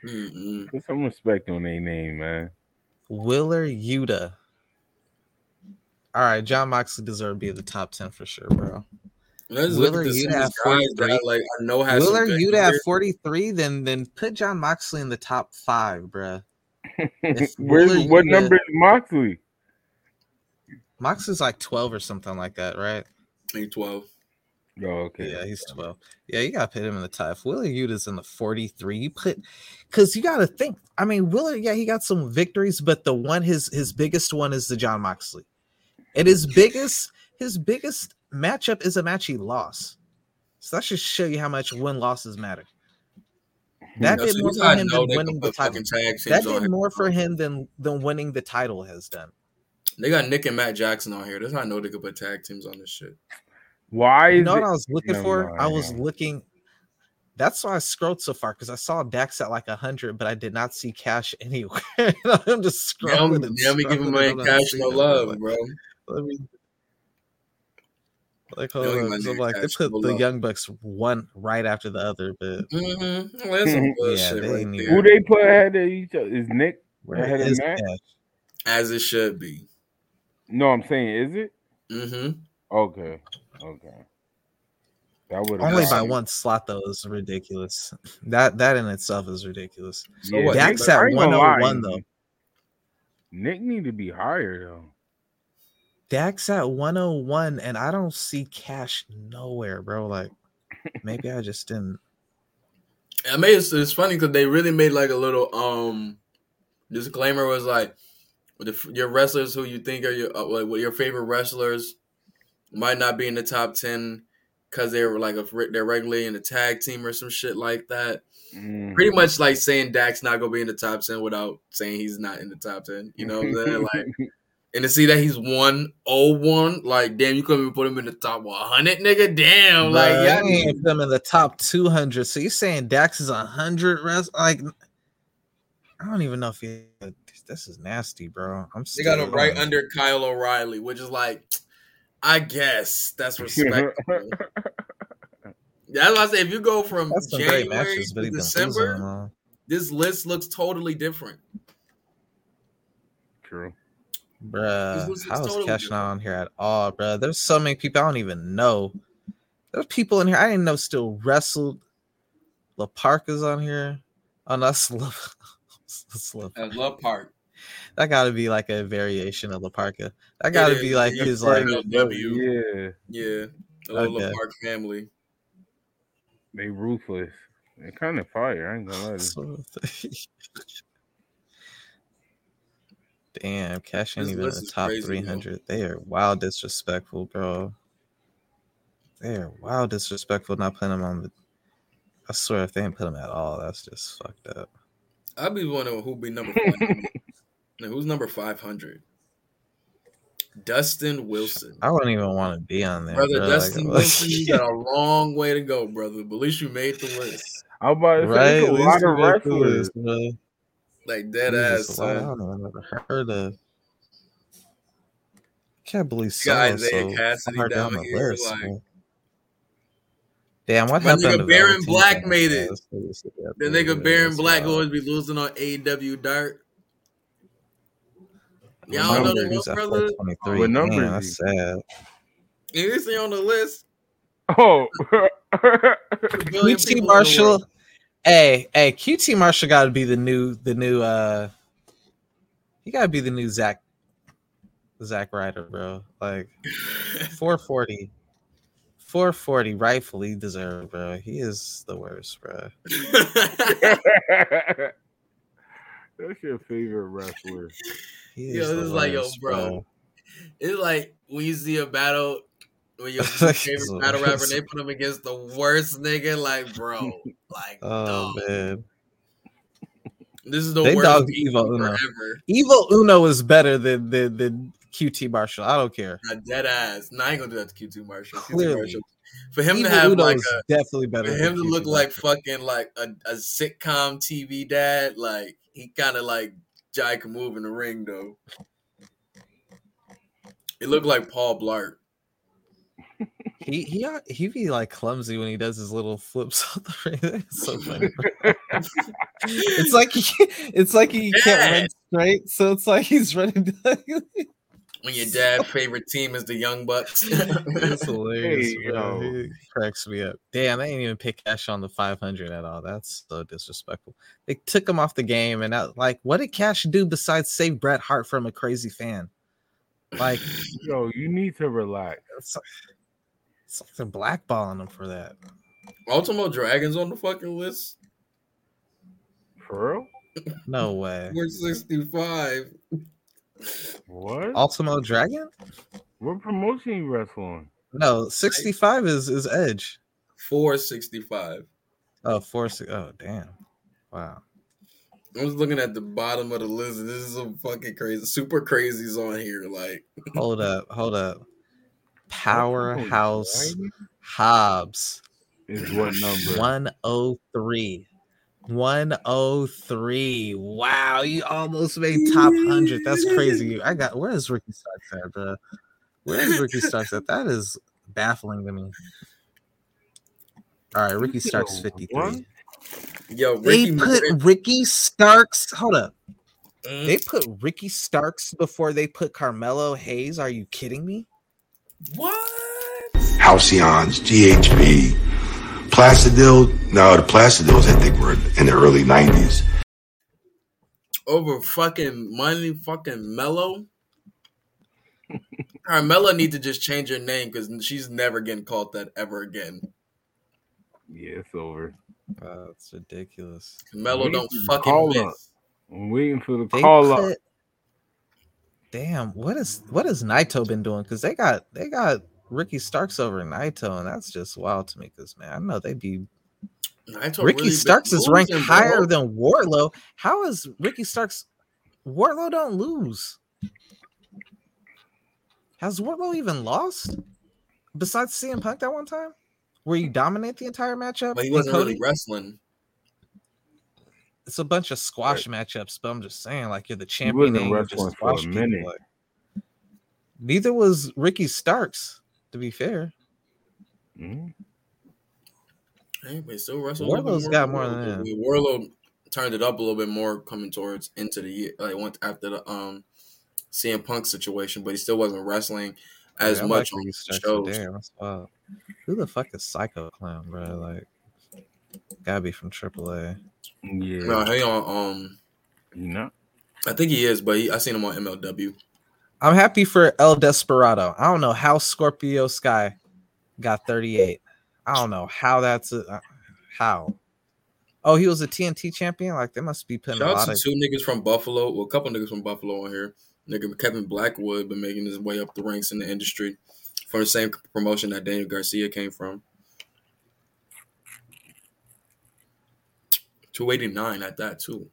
put some respect on their name, man. Willie Yuta. All right, John Moxley deserves to be in the top 10 for sure, bro. Willie Yuta at 43. Like, I know Willie Yuta at 43. Then put John Moxley in the top 5, bro. What number is Moxley? Moxley's like 12 or something like that, right? He's 12. Oh, okay. Yeah, he's 12. Yeah, you gotta put him in the top. Willie Yuta's in the 43. You put, because you gotta think. I mean, Willie, yeah, he got some victories, but the one his biggest one is the John Moxley, and his biggest matchup is a match he lost. So that should show you how much win losses matter. That did more for him than winning the title. That did more for him than winning the title has done. They got Nick and Matt Jackson on here. That's how I know they could put tag teams on this shit. Why? You know what I was looking for? I was looking. That's why I scrolled so far, because I saw Dax at like 100, but I did not see Cash anywhere. I'm just scrolling. Let me give him my Cash no love, bro. Like, hold on, they put the Young Bucks one right after the other, but well, some bullshit right who they put ahead of each other is Nick ahead of Matt, as it should be. No, I'm saying, is it? Mm-hmm. Okay. That would only by one slot though is ridiculous. That in itself is ridiculous. So yeah, Dax at 101 though. Nick need to be higher though. Dax at 101, and I don't see Cash nowhere, bro. Like, maybe I just didn't. I mean, it's funny because they really made like a little disclaimer was like, your wrestlers who you think are your favorite wrestlers might not be in the top 10 because they were like they're regularly in the tag team or some shit like that. Mm. Pretty much like saying Dak's not going to be in the top 10 without saying he's not in the top 10. You know what I'm saying? Like, and to see that he's 101, like, damn, you couldn't even put him in the top 100, nigga. Damn, like, y'all didn't put him in the top 200. So you're saying Dax is 100? Like, I don't even know if he. This is nasty, bro. They got him right under Kyle O'Reilly, which is like, I guess that's respectful. That's what I say. If you go from January to December, this list looks totally different. True. Bruh, I was totally cashing out on here at all, bruh. There's so many people I don't even know. There's people in here I didn't know still wrestled. LaParca's on here. Oh, no, that's LaParca. That gotta be like a variation of LaParca. That gotta be like his like LW. Yeah. The LaParca family. They ruthless. They kind of fire. I ain't gonna lie to you. Damn, Cash ain't even in the top 300. They are wild disrespectful, bro. They are wild disrespectful not putting them on the... I swear, if they ain't put them at all, that's just fucked up. I'd be wondering who'd be number 500. Now, who's number 500? Dustin Wilson. I wouldn't even want to be on there. Brother, bro. Dustin Wilson, you got a long way to go, brother. But at least you made the list. How about right? A lot of wrestlers, man. Like dead ass. I don't know. I never heard of. Can't believe Isaiah Cassidy down here. List, like, damn, what happened? Nigga Baron Black made it. The nigga Baron Black always be losing on AEW Dark. Y'all don't know the brother. What number? Man, that's sad. Is he on the list? Oh, QT Marshall. Hey, QT Marshall got to be the new he got to be the new Zack Ryder, bro. Like 440 rightfully deserved, bro. He is the worst, bro. That's your favorite wrestler. Yo, this is the worst, bro. It's like when you see a battle when your favorite battle rapper, they put him against the worst nigga, like bro, like man, this is the worst Evil Uno. Ever. Evil Uno is better than QT Marshall. I don't care. Dead ass. No, I ain't gonna do that to QT Marshall. Clearly, QT Marshall. For him Evil to have Uno like a, definitely better. For him to look like fucking like a sitcom TV dad, like he kind of like Jai can move in the ring though. It looked like Paul Blart. He be like clumsy when he does his little flips on the ring. It's so funny. it's like he can't run straight, so it's like he's running. When your dad's favorite team is the Young Bucks, that's hilarious. Bro. It cracks me up. Damn, they ain't even pick Cash on the 500 at all. That's so disrespectful. They took him off the game, and what did Cash do besides save Bret Hart from a crazy fan? Like, yo, you need to relax. Something blackballing them for that. Ultimo Dragon's on the fucking list. For real? No way. We're 65. What? Ultimo Dragon? What promotion you wrestle on? No, 65 is Edge. 465. Oh, 460. Oh, damn. Wow. I was looking at the bottom of the list. This is some fucking crazy. Super crazies on here. Like, hold up. Powerhouse Hobbs is what number? 103. 103. Wow, you almost made top 100. That's crazy. Where is Ricky Starks at, bro? Where is Ricky Starks at? That is baffling to me. All right, Ricky Starks 53. Yo, Ricky Starks. Hold up. They put Ricky Starks before they put Carmelo Hayes. Are you kidding me? What? Halcyons, GHB, Placidil. No, the Placidils, I think, were in the early 90s. Over fucking money, fucking Mello. Carmella need to just change her name because she's never getting called that ever again. Yeah, it's over. That's ridiculous. Carmelo don't fucking miss. I'm waiting for the call up. Damn, what is Naito been doing? Because they got Ricky Starks over Naito, and that's just wild to me because, man, I know they'd be. Ricky Starks is ranked higher than Wardlow. How is Ricky Starks? Wardlow don't lose. Has Wardlow even lost? Besides CM Punk that one time? Where you dominate the entire matchup? But he wasn't really wrestling. It's a bunch of squash matchups, but I'm just saying, like, you're the champion. He wasn't wrestling for a minute. Neither was Ricky Starks, to be fair. Mm-hmm. Hey, but still wrestled. Warlow's got more than that. I mean, Warlow turned it up a little bit more coming towards into the year, like once after the CM Punk situation, but he still wasn't wrestling as much on shows. Damn, that's wild. Who the fuck is Psycho Clown, bro? Like, gotta be from AAA. Yeah. No, hang on. No, I think he is, but I seen him on MLW. I'm happy for El Desperado. I don't know how Scorpio Sky got 38. I don't know how that's how. Oh, he was a TNT champion. Like, they must be putting a lot of two niggas from Buffalo. Well, a couple niggas from Buffalo on here. Nigga Kevin Blackwood been making his way up the ranks in the industry for the same promotion that Daniel Garcia came from. 289 at that too.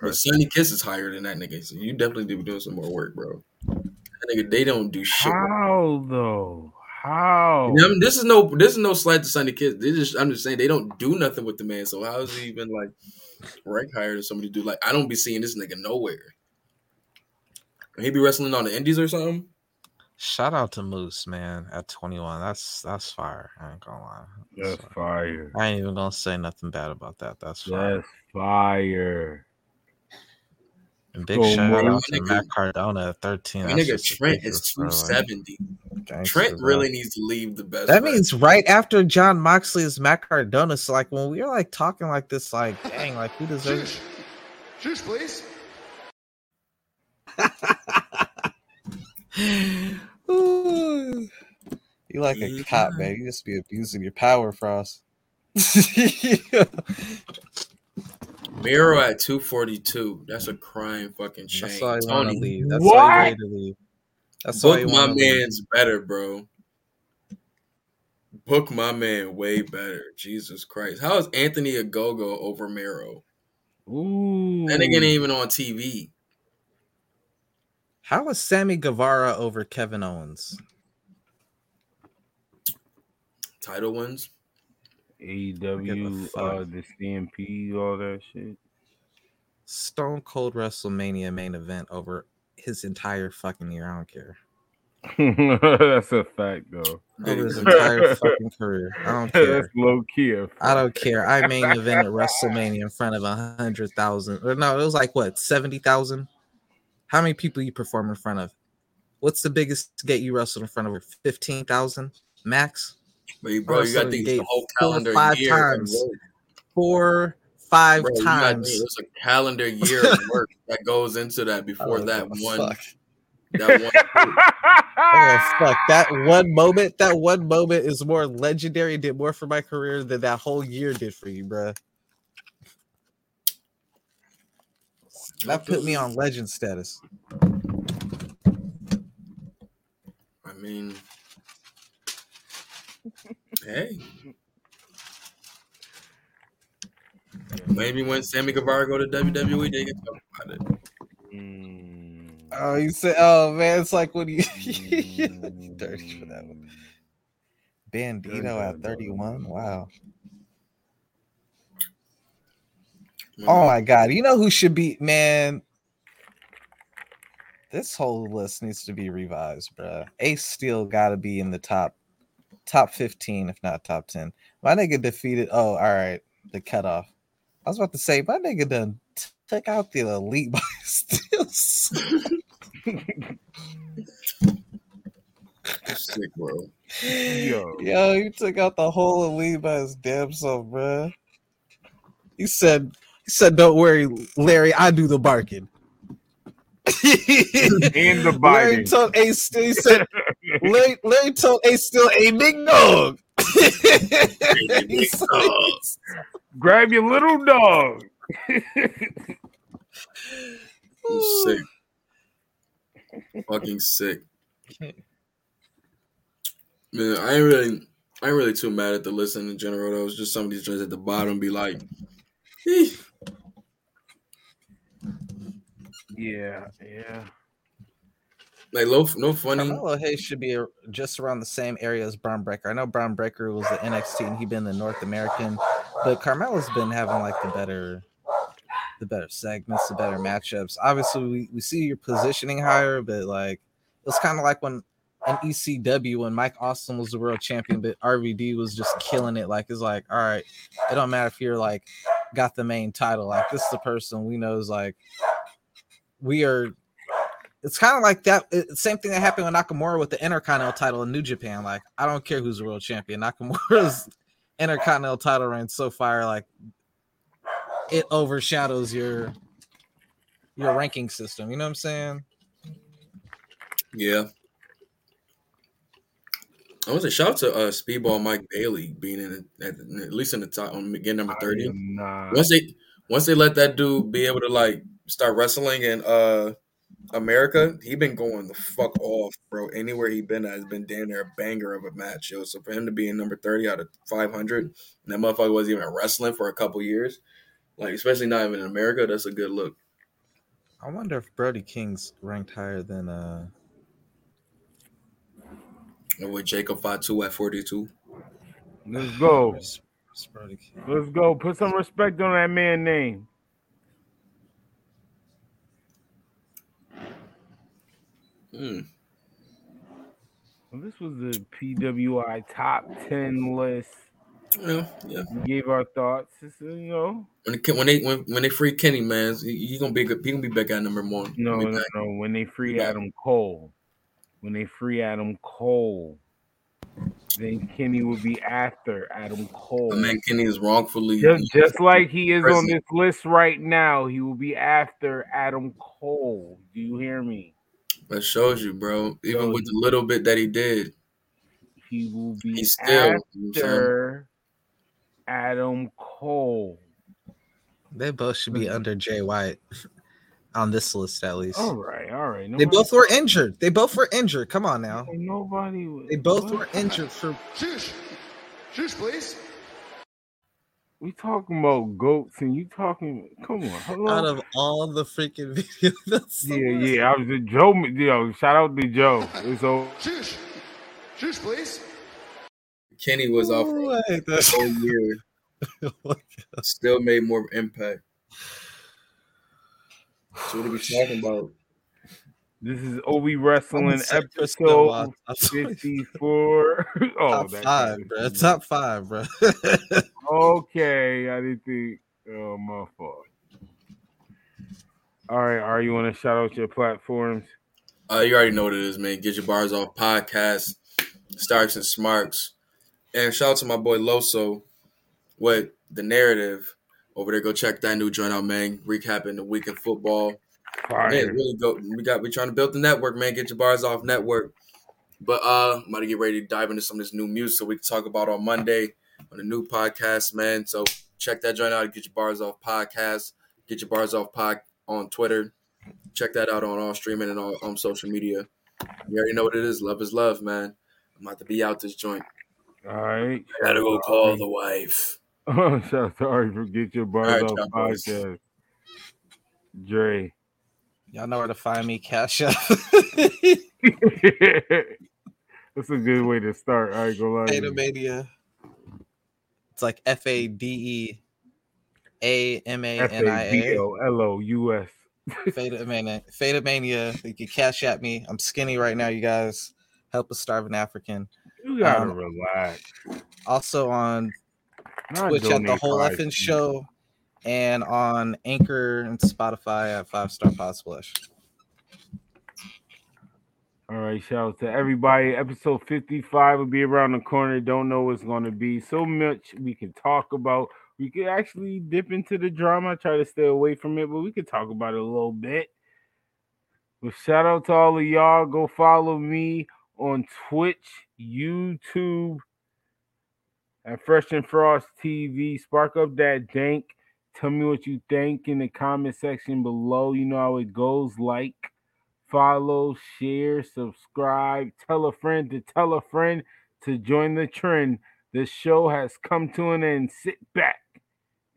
But Sunny Kiss is higher than that nigga. So you definitely do be doing some more work, bro. That nigga, they don't do shit. How though? How? I mean, this is no slight to Sunny Kiss. I'm just saying they don't do nothing with the man. So how is he even like rank higher than somebody do? Like, I don't be seeing this nigga nowhere. He be wrestling on the indies or something. Shout out to Moose, man, at 21. That's fire. I ain't gonna lie. That's fire. I ain't even gonna say nothing bad about that. That's fire. That's fire. And big shout out to Matt Cardona at 13. That nigga Trent is 270. Trent really needs to leave the best. That means right after John Moxley is Matt Cardona. So, like, when we were like talking like this, like, dang, like, who deserves it? Cheers, please. Ooh. You like a cop, man. You just be abusing your power, Frost. Yeah. Miro at 242. That's a crime fucking shame. That's why you want to leave. That's why you need to leave. That's Book my man's better, bro. Book my man way better. Jesus Christ. How is Anthony Ogogo over Miro? Ooh. That nigga ain't even on TV. How is Sammy Guevara over Kevin Owens? Title wins. AEW, the CMP, all that shit. Stone Cold WrestleMania main event over his entire fucking year. I don't care. That's a fact, though. Over his entire fucking career. I don't care. That's low key. I don't care. I main evented WrestleMania in front of 100,000. Or no, it was like, what, 70,000? How many people you perform in front of? What's the biggest gate you wrestled in front of? 15,000 max? But bro, you got to think the whole calendar year. Four, five times. There's a calendar year of work that goes into that before that one moment. That one moment is more legendary, did more for my career than that whole year did for you, bro. That put me on legend status. I mean, hey, maybe when Sammy Guevara go to WWE, they can talk about it. Oh, you say, oh man, it's like when you dirty for that one. Bandito at 31. Wow. Oh my God! You know who should be, man. This whole list needs to be revised, bro. Ace Steel got to be in the top 15, if not top 10. My nigga defeated. Oh, all right, the cutoff. I was about to say my nigga done took out the elite by Steel's. Sick, bro. Yo, you took out the whole elite by his damn self, bro. He said, "Don't worry, Larry. I do the barking." And the biting. Larry told Ace Steel. He said, Larry told Ace Steel, "A big dog. Grab your little dog." I'm sick. Fucking sick. Man, I ain't really too mad at the list in general. Though. It was just some of these joints at the bottom be like, eh. Yeah. Like, no funny. Carmelo Hayes should be just around the same area as Braun Breakker. I know Braun Breakker was the NXT and he'd been the North American, but Carmelo's been having like the better segments, the better matchups. Obviously, we see your positioning higher, but like it's kind of like when in ECW when Mike Austin was the world champion, but RVD was just killing it. Like it's like, all right, it don't matter if you're like got the main title. Like this is the person we know is like we are. It's kind of like that same thing that happened with Nakamura with the Intercontinental title in New Japan. Like, I don't care who's the world champion. Nakamura's Intercontinental title reign so far, like, it overshadows your ranking system. You know what I'm saying? Yeah. I want to shout out to Speedball Mike Bailey being at least in the top, getting number 30. Once they let that dude be able to, like, start wrestling and America, he been going the fuck off, bro. Anywhere he been at has been damn near a banger of a match, yo. So for him to be in number 30 out of 500, and that motherfucker wasn't even wrestling for a couple years, like especially not even in America, that's a good look. I wonder if Brody King's ranked higher than with Jacob Fatu at 42. Let's go. Let's go. Put some respect on that man's name. Well, this was the PWI top 10 list. Yeah. We gave our thoughts. Just, when they free Kenny, man, he's gonna be good. He gonna be back at number one. No. When they free Adam Cole, then Kenny will be after Adam Cole. Man, Kenny is wrongfully just like he is on this list right now. He will be after Adam Cole. Do you hear me? That shows you, bro. Even with the little bit that he did, he will be still after Adam Cole. They both should be under Jay White on this list, at least. All right. Nobody, they both were injured. Come on now. They both were injured for. Shush, please. We talking about goats and you talking. Come on, hello. Out of all the freaking videos. Yeah. I was a Joe. Yo, shout out to Joe. It's over. Shush, please. Kenny was off the whole year. Still made more impact. So what are we talking about? This is OB Wrestling episode 54. Top five, bro. Okay, I didn't think. Oh, my fault. All right, Ari, you want to shout out your platforms? You already know what it is, man. Get Your Bars Off podcast, Starks and Smarks. And shout out to my boy Loso with The Narrative. Over there, go check that new joint out, man. Recapping the week in football. Man, really go. We're trying to build the network, man. Get Your Bars Off network. But I'm about to get ready to dive into some of this new music so we can talk about on Monday on the new podcast, man. So check that joint out. Get Your Bars Off podcast. Get Your Bars Off pod on Twitter. Check that out on all streaming and all on social media. You already know what it is. Love is love, man. I'm about to be out this joint. All right. I gotta go call the wife. Oh, sorry for Get Your Bars Off podcast. Dre. Y'all know where to find me, Cash Up. That's a good way to start. All right, go live. Fadomania. It's like FADEAMANIA. Fadomania. You can Cash at me. I'm skinny right now, you guys. Help a starving African. You gotta relax. Also on Twitch at The Whole Effing Show. And on Anchor and Spotify at 5-Star Pod Splash. All right, shout out to everybody. Episode 55 will be around the corner. Don't know what's going to be. So much we can talk about. We could actually dip into the drama, try to stay away from it, but we could talk about it a little bit. Well, shout out to all of y'all. Go follow me on Twitch, YouTube, at Fresh and Frost TV. Spark up that dank. Tell me what you think in the comment section below. You know how it goes. Like, follow, share, subscribe. Tell a friend to tell a friend to join the trend. The show has come to an end. Sit back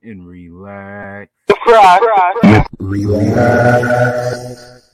and relax. Relax.